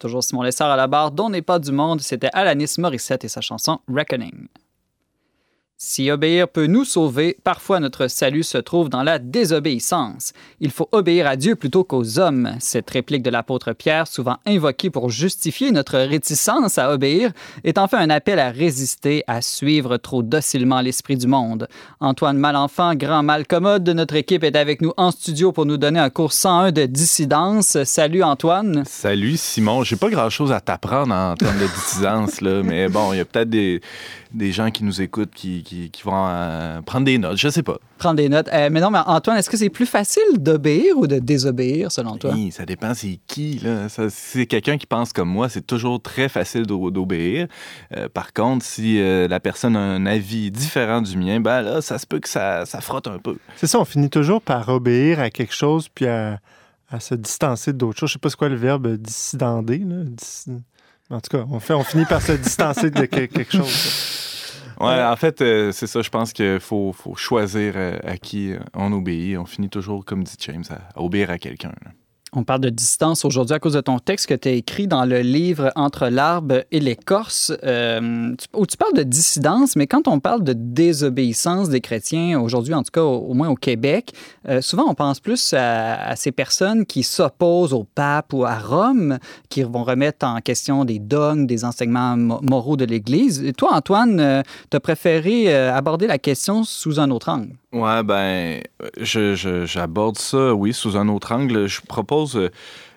C'est toujours Simon Lessard à la barre d'On n'est pas du monde. C'était Alanis Morissette et sa chanson Reckoning. Si obéir peut nous sauver, parfois notre salut se trouve dans la désobéissance. Il faut obéir à Dieu plutôt qu'aux hommes. Cette réplique de l'apôtre Pierre, souvent invoquée pour justifier notre réticence à obéir, est en fait un appel à résister, à suivre trop docilement l'esprit du monde. Antoine Malenfant, grand malcommode de notre équipe, est avec nous en studio pour nous donner un cours 101 de dissidence. Salut Antoine. Salut Simon. J'ai pas grand-chose à t'apprendre en termes de dissidence, là, mais bon, il y a peut-être des gens qui nous écoutent qui vont prendre des notes, je sais pas. Prendre des notes. Mais non, mais Antoine, est-ce que c'est plus facile d'obéir ou de désobéir, selon toi? Oui, ça dépend c'est qui, là. Ça, si c'est quelqu'un qui pense comme moi, c'est toujours très facile d'obéir. Par contre, si la personne a un avis différent du mien, ben là, ça se peut que ça frotte un peu. C'est ça, on finit toujours par obéir à quelque chose puis à se distancer d'autres choses. Je sais pas c'est quoi le verbe « dissidender », là. En tout cas, on finit par se distancer de quelque chose, ça. Ouais, en fait, c'est ça, je pense qu'il faut choisir à qui on obéit. On finit toujours, comme dit James, à obéir à quelqu'un. Là. On parle de distance aujourd'hui à cause de ton texte que tu as écrit dans le livre « Entre l'arbre et l'écorce », où tu parles de dissidence, mais quand on parle de désobéissance des chrétiens, aujourd'hui en tout cas, au moins au Québec, souvent on pense plus à ces personnes qui s'opposent au pape ou à Rome, qui vont remettre en question des dogmes, des enseignements moraux de l'Église. Et toi, Antoine, tu as préféré aborder la question sous un autre angle. Ouais, ben, j'aborde ça, oui, sous un autre angle. Je propose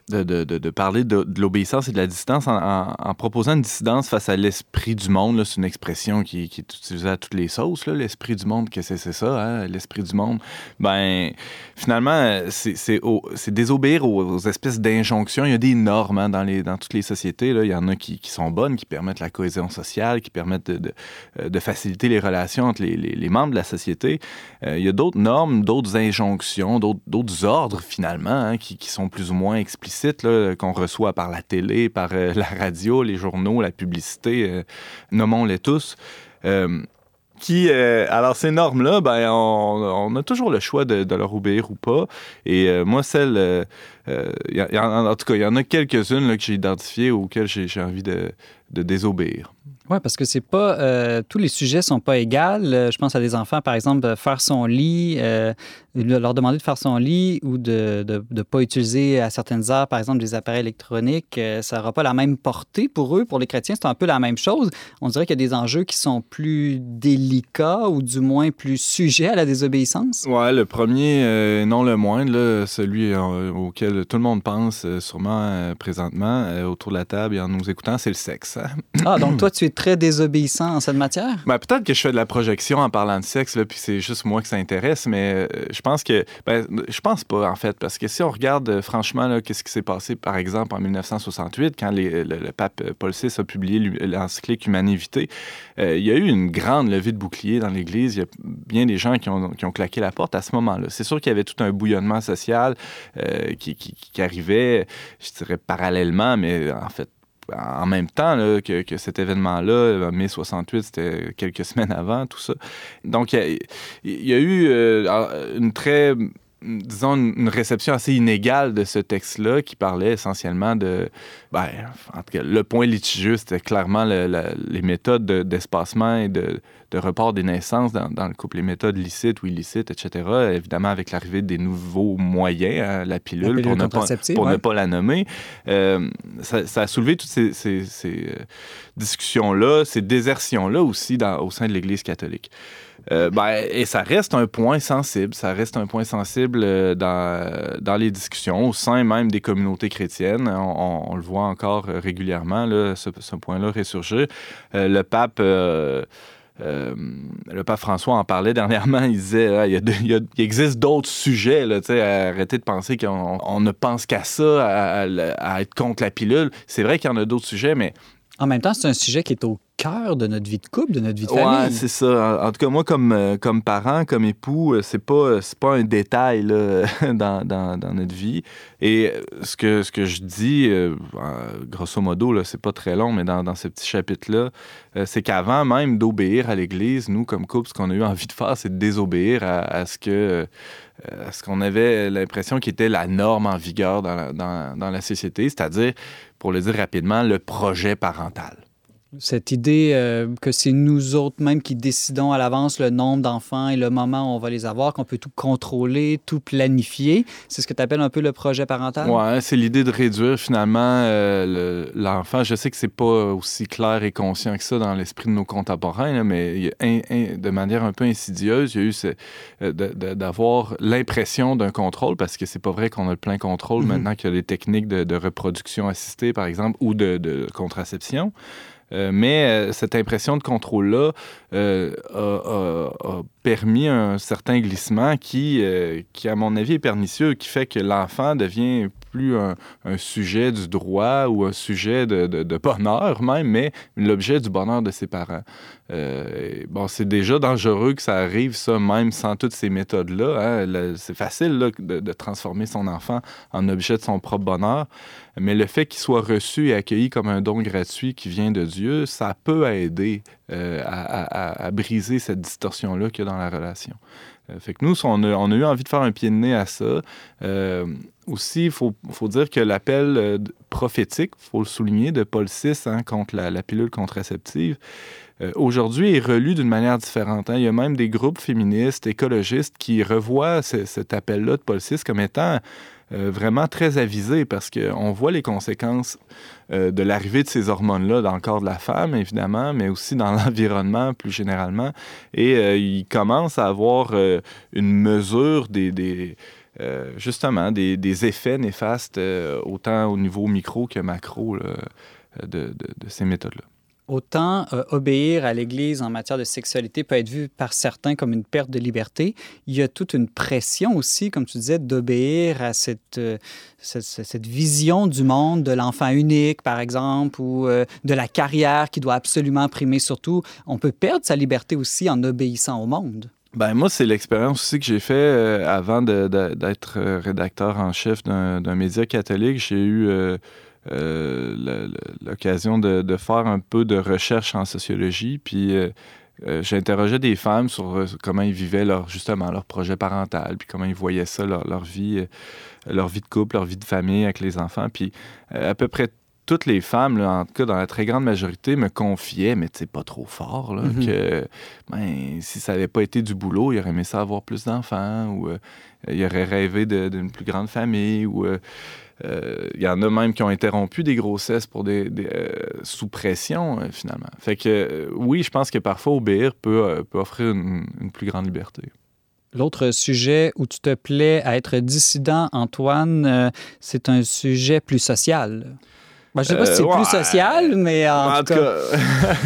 de parler de l'obéissance et de la distance en proposant une dissidence face à l'esprit du monde. Là, c'est une expression qui est utilisée à toutes les sauces, là, l'esprit du monde, qu'est-ce que c'est ça, hein, l'esprit du monde? Ben, finalement, c'est désobéir aux espèces d'injonctions. Il y a des normes hein, dans toutes les sociétés. Là. Il y en a qui sont bonnes, qui permettent la cohésion sociale, qui permettent de faciliter les relations entre les membres de la société. Il y a d'autres normes, d'autres injonctions, d'autres ordres, finalement, hein, qui sont plus ou moins explicites. Là, qu'on reçoit par la télé, par la radio, les journaux, la publicité, nommons-les tous, alors ces normes-là, ben, on a toujours le choix de leur obéir ou pas. Et moi, en tout cas, il y en a quelques-unes là, que j'ai identifiées auxquelles j'ai envie de désobéir. Oui, parce que c'est pas tous les sujets ne sont pas égaux. Je pense à des enfants, par exemple, faire son lit, leur demander de faire son lit ou de ne pas utiliser à certaines heures, par exemple, des appareils électroniques. Ça n'aura pas la même portée pour eux. Pour les chrétiens, c'est un peu la même chose. On dirait qu'il y a des enjeux qui sont plus délicats ou du moins plus sujets à la désobéissance. Oui, le premier, non le moindre, là, celui auquel tout le monde pense sûrement présentement autour de la table et en nous écoutant, c'est le sexe. Hein? Ah, donc toi, tu es très désobéissant en cette matière? Ben, peut-être que je fais de la projection en parlant de sexe, là, puis c'est juste moi que ça intéresse, mais je pense pas, en fait, parce que si on regarde franchement là, qu'est-ce qui s'est passé, par exemple, en 1968, quand le pape Paul VI a publié l'encyclique Humanae Vitae, il y a eu une grande levée de boucliers dans l'Église. Il y a bien des gens qui ont claqué la porte à ce moment-là. C'est sûr qu'il y avait tout un bouillonnement social qui arrivait, je dirais parallèlement, mais en fait, en même temps là, que cet événement-là, mai 68, c'était quelques semaines avant, tout ça. Donc, il y a eu une réception assez inégale de ce texte-là qui parlait essentiellement de... Ben, en tout cas, le point litigieux, c'était clairement les méthodes d'espacement et de report des naissances dans le couple, les méthodes licites ou illicites, etc. Évidemment, avec l'arrivée des nouveaux moyens, hein, la pilule pour ne pas la nommer, ça a soulevé toutes ces discussions-là, ces désertions-là aussi au sein de l'Église catholique. Et ça reste un point sensible. Ça reste un point sensible dans les discussions, au sein même des communautés chrétiennes. On le voit encore régulièrement, là, ce point-là ressurgir. Le pape François en parlait dernièrement. Il disait il existe d'autres sujets. Là, arrêtez de penser qu'on ne pense qu'à ça, à être contre la pilule. C'est vrai qu'il y en a d'autres sujets, mais... En même temps, c'est un sujet qui est au cœur de notre vie de couple, de notre vie de famille. Oui, c'est ça. En tout cas, moi, comme parent, comme époux, c'est pas un détail là, dans notre vie. Et ce que je dis, grosso modo, là, c'est pas très long, mais dans ce petit chapitre-là, c'est qu'avant même d'obéir à l'Église, nous, comme couple, ce qu'on a eu envie de faire, c'est de désobéir à ce qu'on avait l'impression qui était la norme en vigueur dans la société, c'est-à-dire, pour le dire rapidement, le projet parental. Cette idée que c'est nous autres même qui décidons à l'avance le nombre d'enfants et le moment où on va les avoir, qu'on peut tout contrôler, tout planifier, c'est ce que tu appelles un peu le projet parental? Oui, c'est l'idée de réduire finalement l'enfant. Je sais que c'est pas aussi clair et conscient que ça dans l'esprit de nos contemporains, là, mais de manière un peu insidieuse, il y a eu d'avoir l'impression d'un contrôle, parce que c'est pas vrai qu'on a le plein contrôle maintenant qu'il y a des techniques de reproduction assistée, par exemple, ou de contraception. Mais cette impression de contrôle-là a permis un certain glissement qui, à mon avis, est pernicieux, qui fait que l'enfant devient plus un sujet du droit ou un sujet de bonheur même, mais l'objet du bonheur de ses parents. Bon, c'est déjà dangereux que ça arrive, ça, même sans toutes ces méthodes-là. Hein. C'est facile là, de transformer son enfant en objet de son propre bonheur, mais le fait qu'il soit reçu et accueilli comme un don gratuit qui vient de Dieu, ça peut aider à briser cette distorsion-là qu'il y a dans la relation. Fait que nous, on a eu envie de faire un pied de nez à ça. Aussi, il faut dire que l'appel prophétique, il faut le souligner, de Paul VI contre la pilule contraceptive, aujourd'hui est relu d'une manière différente. Hein. Il y a même des groupes féministes, écologistes, qui revoient cet appel-là de Paul VI comme étant vraiment très avisé, parce qu'on voit les conséquences de l'arrivée de ces hormones-là dans le corps de la femme, évidemment, mais aussi dans l'environnement plus généralement. Et il commence à avoir une mesure des effets néfastes, autant au niveau micro que macro, là, de ces méthodes-là. Autant obéir à l'Église en matière de sexualité peut être vu par certains comme une perte de liberté, il y a toute une pression aussi, comme tu disais, d'obéir à cette vision du monde, de l'enfant unique, par exemple, ou de la carrière qui doit absolument primer surtout. On peut perdre sa liberté aussi en obéissant au monde. Ben moi, c'est l'expérience aussi que j'ai fait avant d'être rédacteur en chef d'un média catholique. J'ai eu l'occasion de faire un peu de recherche en sociologie, puis j'interrogeais des femmes sur comment ils vivaient leur projet parental, puis comment ils voyaient ça, leur vie de couple, leur vie de famille avec les enfants, puis à peu près toutes les femmes, là, en tout cas dans la très grande majorité, me confiaient, mais tu sais, pas trop fort, là, que si ça n'avait pas été du boulot, ils auraient aimé ça avoir plus d'enfants, ou ils auraient rêvé d'une plus grande famille, ou... Il y en a même qui ont interrompu des grossesses pour des sous pression, finalement. Fait que, oui, je pense que parfois, obéir peut offrir une plus grande liberté. L'autre sujet où tu te plais à être dissident, Antoine, c'est un sujet plus social. Ben, je ne sais pas si c'est plus social, mais en tout cas...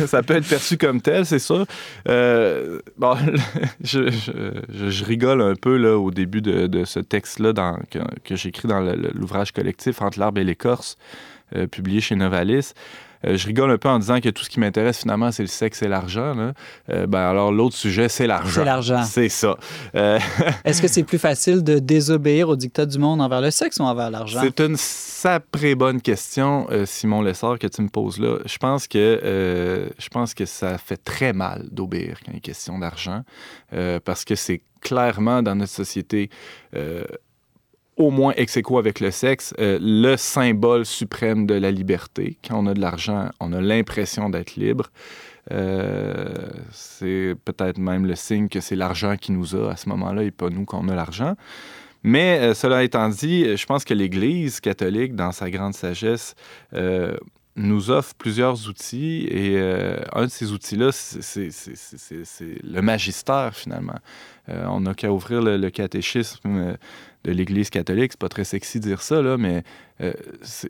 ça peut être perçu comme tel, c'est sûr. Bon, je rigole un peu là, au début de ce texte-là que j'écris dans l'ouvrage collectif « Entre l'arbre et l'écorce », publié chez Novalis. Je rigole un peu en disant que tout ce qui m'intéresse, finalement, c'est le sexe et l'argent. Là. Alors, l'autre sujet, c'est l'argent. C'est l'argent. C'est ça. Est-ce que c'est plus facile de désobéir aux dictats du monde envers le sexe ou envers l'argent? C'est une sacrée bonne question, Simon Lessard, que tu me poses là. Je pense que ça fait très mal d'obéir quand il est question d'argent, parce que c'est clairement, dans notre société... au moins ex aequo avec le sexe, le symbole suprême de la liberté. Quand on a de l'argent, on a l'impression d'être libre. C'est peut-être même le signe que c'est l'argent qui nous a à ce moment-là et pas nous qu'on a l'argent. Mais cela étant dit, je pense que l'Église catholique, dans sa grande sagesse, nous offre plusieurs outils, et un de ces outils-là, c'est le magistère, finalement. On n'a qu'à ouvrir le catéchisme de l'Église catholique. C'est pas très sexy de dire ça, là, mais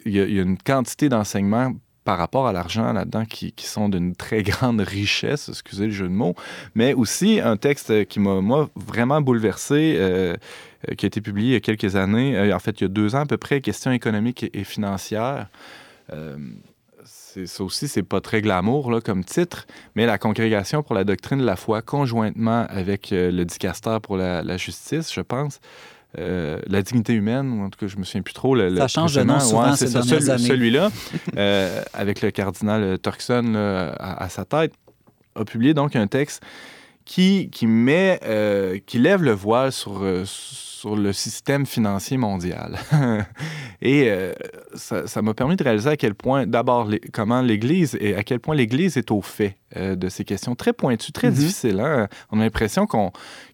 il y a une quantité d'enseignements par rapport à l'argent là-dedans qui sont d'une très grande richesse, excusez le jeu de mots, mais aussi un texte qui m'a, moi, vraiment bouleversé, qui a été publié il y a quelques années, en fait, il y a 2 ans à peu près, « Questions économiques et financières ». ça aussi, c'est pas très glamour là, comme titre, mais la Congrégation pour la doctrine de la foi, conjointement avec le dicaster pour la justice, je pense, la dignité humaine, ou en tout cas, je me souviens plus trop. Ça change de nom souvent ces dernières années. Celui-là, avec le cardinal Turkson là, à sa tête, a publié donc un texte qui lève le voile sur le système financier mondial. Et ça m'a permis de réaliser à quel point, d'abord, à quel point l'Église est au fait de ces questions très pointues, très difficiles. Hein? On a l'impression que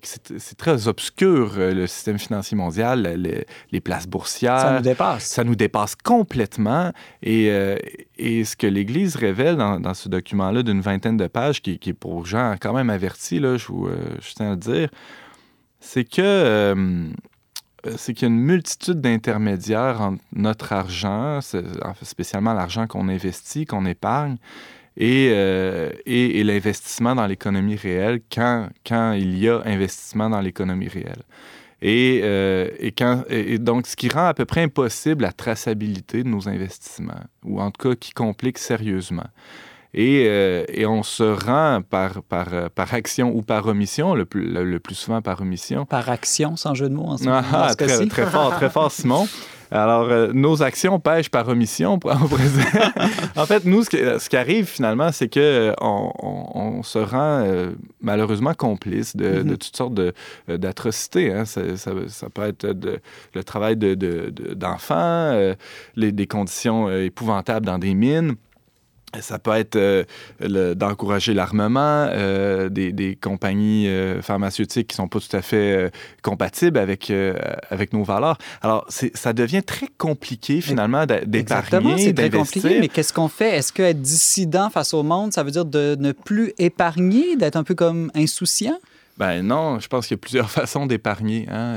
c'est très obscur, le système financier mondial, les places boursières. Ça nous dépasse. Ça nous dépasse complètement. Et ce que l'Église révèle dans ce document-là d'une 20aine de pages, qui est pour gens quand même avertis, là, je tiens à le dire, c'est qu'il y a une multitude d'intermédiaires entre notre argent, spécialement l'argent qu'on investit, qu'on épargne, et l'investissement dans l'économie réelle, quand il y a investissement dans l'économie réelle. Et donc, ce qui rend à peu près impossible la traçabilité de nos investissements, ou en tout cas qui complique sérieusement. Et on se rend par action ou par omission, le plus souvent par omission. Par action, sans jeu de mots, en ce moment. Très fort, Simon. Alors, nos actions pêchent par omission. En fait, nous, ce qui arrive finalement, c'est qu'on se rend malheureusement complice de toutes sortes d'atrocités. Hein. Ça peut être le travail d'enfants, des conditions épouvantables dans des mines. Ça peut être d'encourager l'armement, des compagnies pharmaceutiques qui ne sont pas tout à fait compatibles avec nos valeurs. Alors, ça devient très compliqué, finalement, d'épargner, exactement, c'est très compliqué, mais qu'est-ce qu'on fait? Est-ce qu'être dissident face au monde, ça veut dire de ne plus épargner, d'être un peu comme insouciant? Ben non, je pense qu'il y a plusieurs façons d'épargner, hein,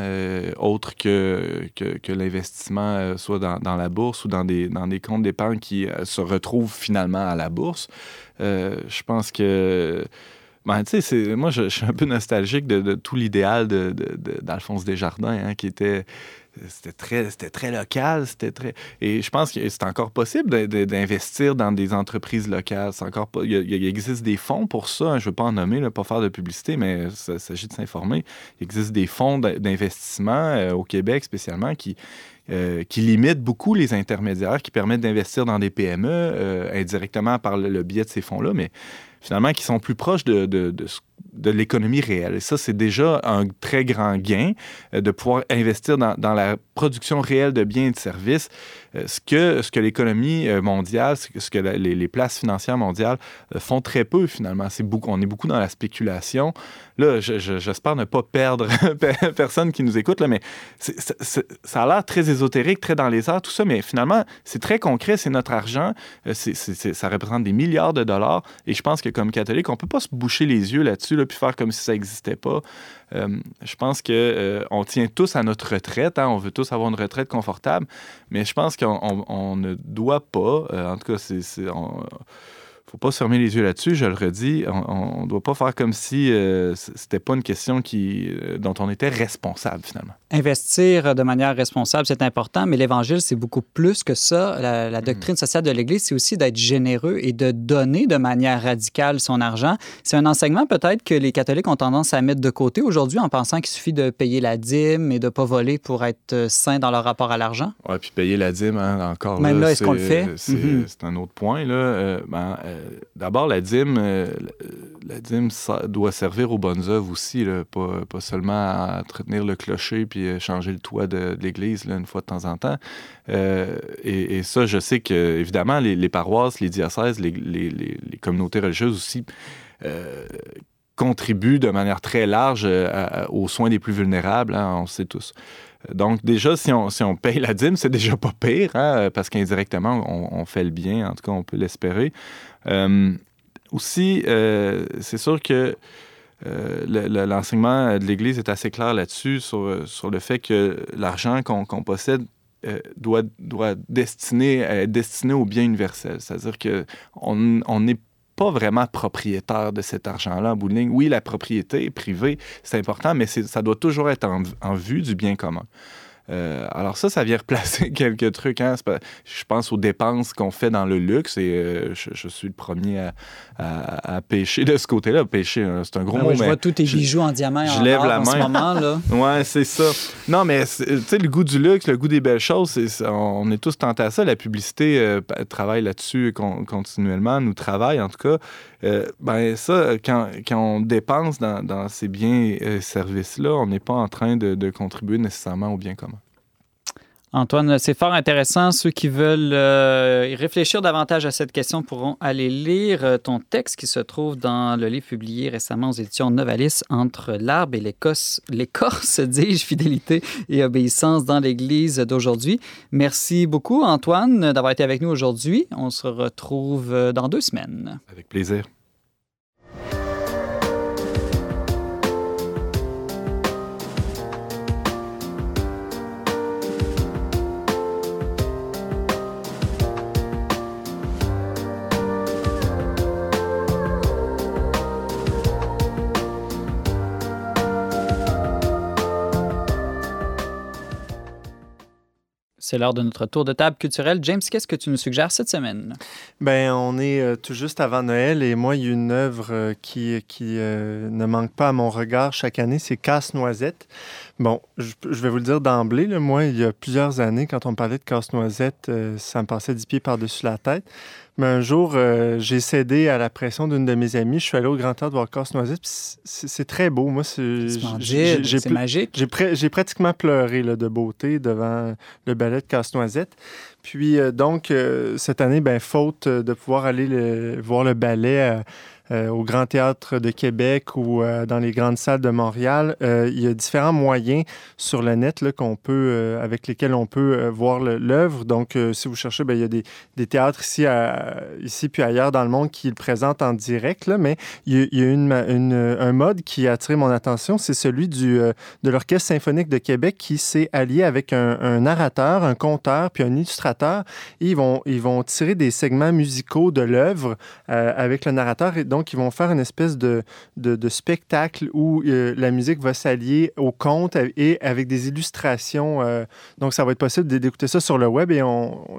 autre que l'investissement soit dans la bourse ou dans des comptes d'épargne qui se retrouvent finalement à la bourse. Je pense que... Ben, tu sais, moi, je suis un peu nostalgique de tout l'idéal d'Alphonse Desjardins, hein, qui était... C'était très local, et je pense que c'est encore possible d'investir dans des entreprises locales. C'est encore pas... Il existe des fonds pour ça, hein. Je ne veux pas en nommer, là, pas faire de publicité, mais il s'agit de s'informer. Il existe des fonds d'investissement au Québec spécialement qui limitent beaucoup les intermédiaires, qui permettent d'investir dans des PME indirectement par le biais de ces fonds-là, mais finalement qui sont plus proches de l'économie réelle. Et ça, c'est déjà un très grand gain de pouvoir investir dans la production réelle de biens et de services, ce que l'économie mondiale, ce que les places financières mondiales font très peu, finalement. On est beaucoup dans la spéculation. Là, j'espère ne pas perdre personne qui nous écoute, là, mais ça a l'air très ésotérique, très dans les airs, tout ça, mais finalement, c'est très concret, c'est notre argent, ça représente des milliards de dollars, et je pense que comme catholique, on ne peut pas se boucher les yeux là-dessus, là, puis faire comme si ça n'existait pas. Je pense qu'on tient tous à notre retraite, hein, on veut tous avoir une retraite confortable, mais je pense qu'on ne doit pas, en tout cas, faut pas se fermer les yeux là-dessus, je le redis, on ne doit pas faire comme si c'était pas une question dont on était responsable, finalement. Investir de manière responsable, c'est important, mais l'Évangile, c'est beaucoup plus que ça. La doctrine sociale de l'Église, c'est aussi d'être généreux et de donner de manière radicale son argent. C'est un enseignement peut-être que les catholiques ont tendance à mettre de côté aujourd'hui en pensant qu'il suffit de payer la dîme et de ne pas voler pour être sain dans leur rapport à l'argent. Oui, puis payer la dîme, hein, encore là... Même là, est-ce qu'on le fait? C'est un autre point, là. D'abord, la dîme ça doit servir aux bonnes œuvres aussi, là, pas seulement à entretenir le clocher puis changer le toit de l'église là, une fois de temps en temps. Et ça, je sais que évidemment les paroisses, les diocèses, les communautés religieuses aussi contribuent de manière très large aux soins des plus vulnérables, hein, on le sait tous. Donc, déjà, si on paye la dîme, c'est déjà pas pire, hein, parce qu'indirectement, on fait le bien, en tout cas, on peut l'espérer. Aussi, c'est sûr que l'enseignement de l'Église est assez clair là-dessus, sur le fait que l'argent qu'on possède doit être destiné au bien universel. C'est-à-dire qu'on n'est pas vraiment propriétaire de cet argent-là, en bout de ligne. Oui, la propriété privée, c'est important, mais ça doit toujours être en vue du bien commun. Alors ça vient replacer quelques trucs. Hein. Je pense aux dépenses qu'on fait dans le luxe et je suis le premier à pécher de ce côté-là. Pécher, c'est un gros mot. Je vois tous tes bijoux en diamant en ce moment. Là. Ouais, c'est ça. Non, mais tu sais, le goût du luxe, le goût des belles choses, on est tous tentés à ça. La publicité travaille là-dessus continuellement, nous travaille en tout cas. Ça, quand on dépense dans ces biens et services-là, on n'est pas en train de contribuer nécessairement au bien commun. Antoine, c'est fort intéressant. Ceux qui veulent réfléchir davantage à cette question pourront aller lire ton texte qui se trouve dans le livre publié récemment aux éditions Novalis, Entre l'arbre et l'écorce, dis-je, fidélité et obéissance dans l'Église d'aujourd'hui. Merci beaucoup, Antoine, d'avoir été avec nous aujourd'hui. On se retrouve dans 2 semaines. Avec plaisir. C'est l'heure de notre tour de table culturelle. James, qu'est-ce que tu nous suggères cette semaine? Bien, on est tout juste avant Noël et moi, il y a une œuvre qui ne manque pas à mon regard chaque année, c'est Casse-Noisette. Bon, je vais vous le dire d'emblée, là, moi, il y a plusieurs années, quand on me parlait de Casse-Noisette, ça me passait 10 pieds par-dessus la tête. Mais un jour, j'ai cédé à la pression d'une de mes amies. Je suis allé au Grand Théâtre voir Casse-Noisette. C'est très beau. Moi, c'est magique. J'ai pratiquement pleuré là, de beauté devant le ballet de Casse-Noisette. Puis cette année, faute de pouvoir aller voir le ballet au Grand Théâtre de Québec ou dans les grandes salles de Montréal, il y a différents moyens sur le net là, avec lesquels on peut voir l'œuvre. Donc, si vous cherchez, il y a des théâtres ici puis ailleurs dans le monde qui le présentent en direct. Là, mais il y a un mode qui a attiré mon attention, c'est celui de l'Orchestre symphonique de Québec qui s'est allié avec un narrateur, un conteur puis un illustrateur. Et ils vont tirer des segments musicaux de l'œuvre avec le narrateur. Et donc, ils vont faire une espèce de spectacle où la musique va s'allier au conte et avec des illustrations. Donc, ça va être possible d'écouter ça sur le web et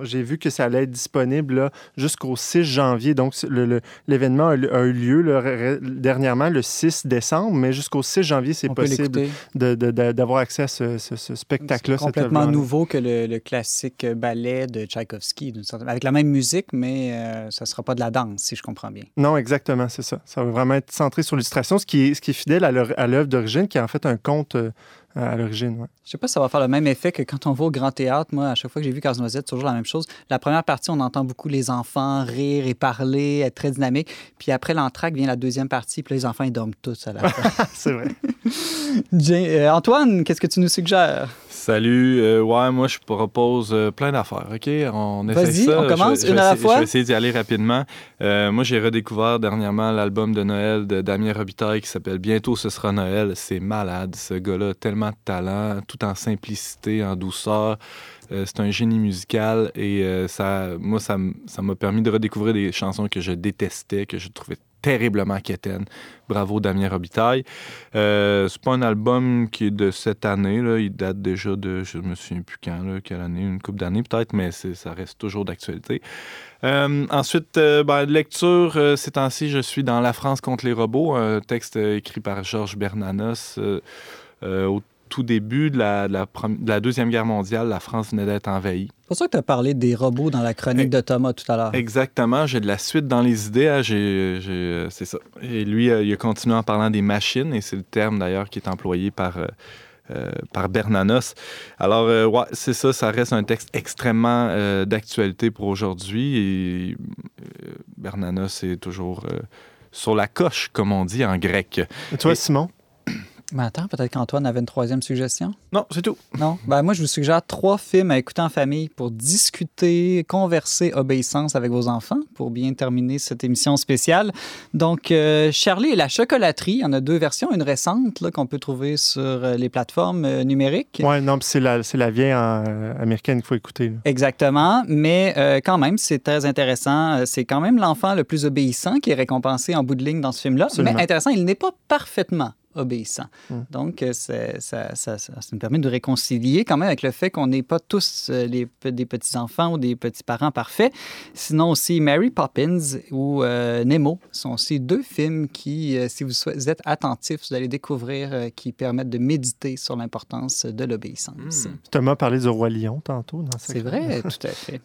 j'ai vu que ça allait être disponible là, jusqu'au 6 janvier. Donc, l'événement a eu lieu dernièrement le 6 décembre, mais jusqu'au 6 janvier, c'est possible d'avoir accès à ce spectacle-là. C'est complètement nouveau que le classique ballet de Tchaïkovski, avec la même musique, mais ça ne sera pas de la danse, si je comprends bien. Non, exactement. C'est ça. Ça va vraiment être centré sur l'illustration, ce qui est fidèle à l'œuvre d'origine, qui est en fait un conte à l'origine. Ouais. Je ne sais pas si ça va faire le même effet que quand on va au Grand Théâtre. Moi, à chaque fois que j'ai vu Casse-Noisette, c'est toujours la même chose. La première partie, on entend beaucoup les enfants rire et parler, être très dynamique. Puis après l'entracte vient la deuxième partie, puis là, les enfants, ils dorment tous à la fin. C'est vrai. Antoine, qu'est-ce que tu nous suggères? Salut. Moi, je propose plein d'affaires, OK? Vas-y, on commence une à la fois. Je vais essayer d'y aller rapidement. Moi, j'ai redécouvert dernièrement l'album de Noël de Damien Robitaille qui s'appelle « Bientôt, ce sera Noël ». C'est malade, ce gars-là, tellement de talent, tout en simplicité, en douceur. C'est un génie musical et ça m'a permis de redécouvrir des chansons que je détestais, que je trouvais terriblement quétaine. Bravo, Damien Robitaille. C'est pas un album qui est de cette année. Là. Il date déjà de, je me souviens plus quand, là, quelle année, une couple d'années peut-être, mais ça reste toujours d'actualité. Ensuite, lecture, ces temps-ci, je suis dans La France contre les robots, un texte écrit par Georges Bernanos au tout début de la Deuxième Guerre mondiale, la France venait d'être envahie. C'est pour ça que tu as parlé des robots dans la chronique de Thomas tout à l'heure. Exactement. J'ai de la suite dans les idées. Hein. C'est ça. Et lui, il a continué en parlant des machines, et c'est le terme d'ailleurs qui est employé par Bernanos. Alors, c'est ça, ça reste un texte extrêmement d'actualité pour aujourd'hui. Et Bernanos est toujours sur la coche, comme on dit en grec. Et toi, Simon? Mais attends, peut-être qu'Antoine avait une troisième suggestion? Non, c'est tout. Non? Moi, je vous suggère 3 films à écouter en famille pour discuter, converser, obéissance avec vos enfants pour bien terminer cette émission spéciale. Donc, Charlie et la chocolaterie, il y en a 2 versions. Une récente là, qu'on peut trouver sur les plateformes numériques. Oui, non, c'est la vieille américaine qu'il faut écouter. Là. Exactement, mais quand même, c'est très intéressant. C'est quand même l'enfant le plus obéissant qui est récompensé en bout de ligne dans ce film-là. Absolument. Mais intéressant, il n'est pas parfaitement obéissant. Donc, ça nous permet de réconcilier quand même avec le fait qu'on n'est pas tous des petits-enfants ou des petits-parents parfaits. Sinon aussi, Mary Poppins ou Nemo sont aussi deux films qui, si vous êtes attentifs, vous allez découvrir, qui permettent de méditer sur l'importance de l'obéissance. Thomas parlait du Roi Lion tantôt. C'est vrai, tout à fait.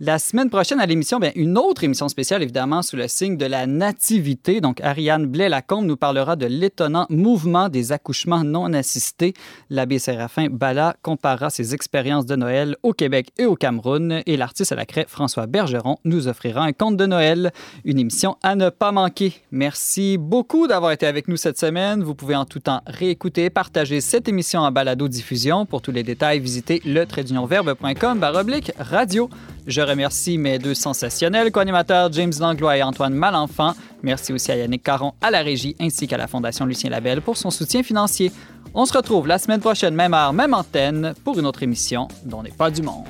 La semaine prochaine à l'émission, bien, une autre émission spéciale, évidemment, sous le signe de la nativité. Donc, Ariane Blais-Lacombe nous parlera de l'étonnant mouvement des accouchements non assistés. L'abbé Séraphin Bala comparera ses expériences de Noël au Québec et au Cameroun. Et l'artiste à la craie, François Bergeron, nous offrira un conte de Noël, une émission à ne pas manquer. Merci beaucoup d'avoir été avec nous cette semaine. Vous pouvez en tout temps réécouter et partager cette émission en balado-diffusion. Pour tous les détails, visitez letraitdunionverbe.com/radio. Je remercie mes deux sensationnels co-animateurs James Langlois et Antoine Malenfant. Merci aussi à Yannick Caron à la régie ainsi qu'à la Fondation Lucien Labelle pour son soutien financier. On se retrouve la semaine prochaine, même heure, même antenne, pour une autre émission dont n'est pas du monde.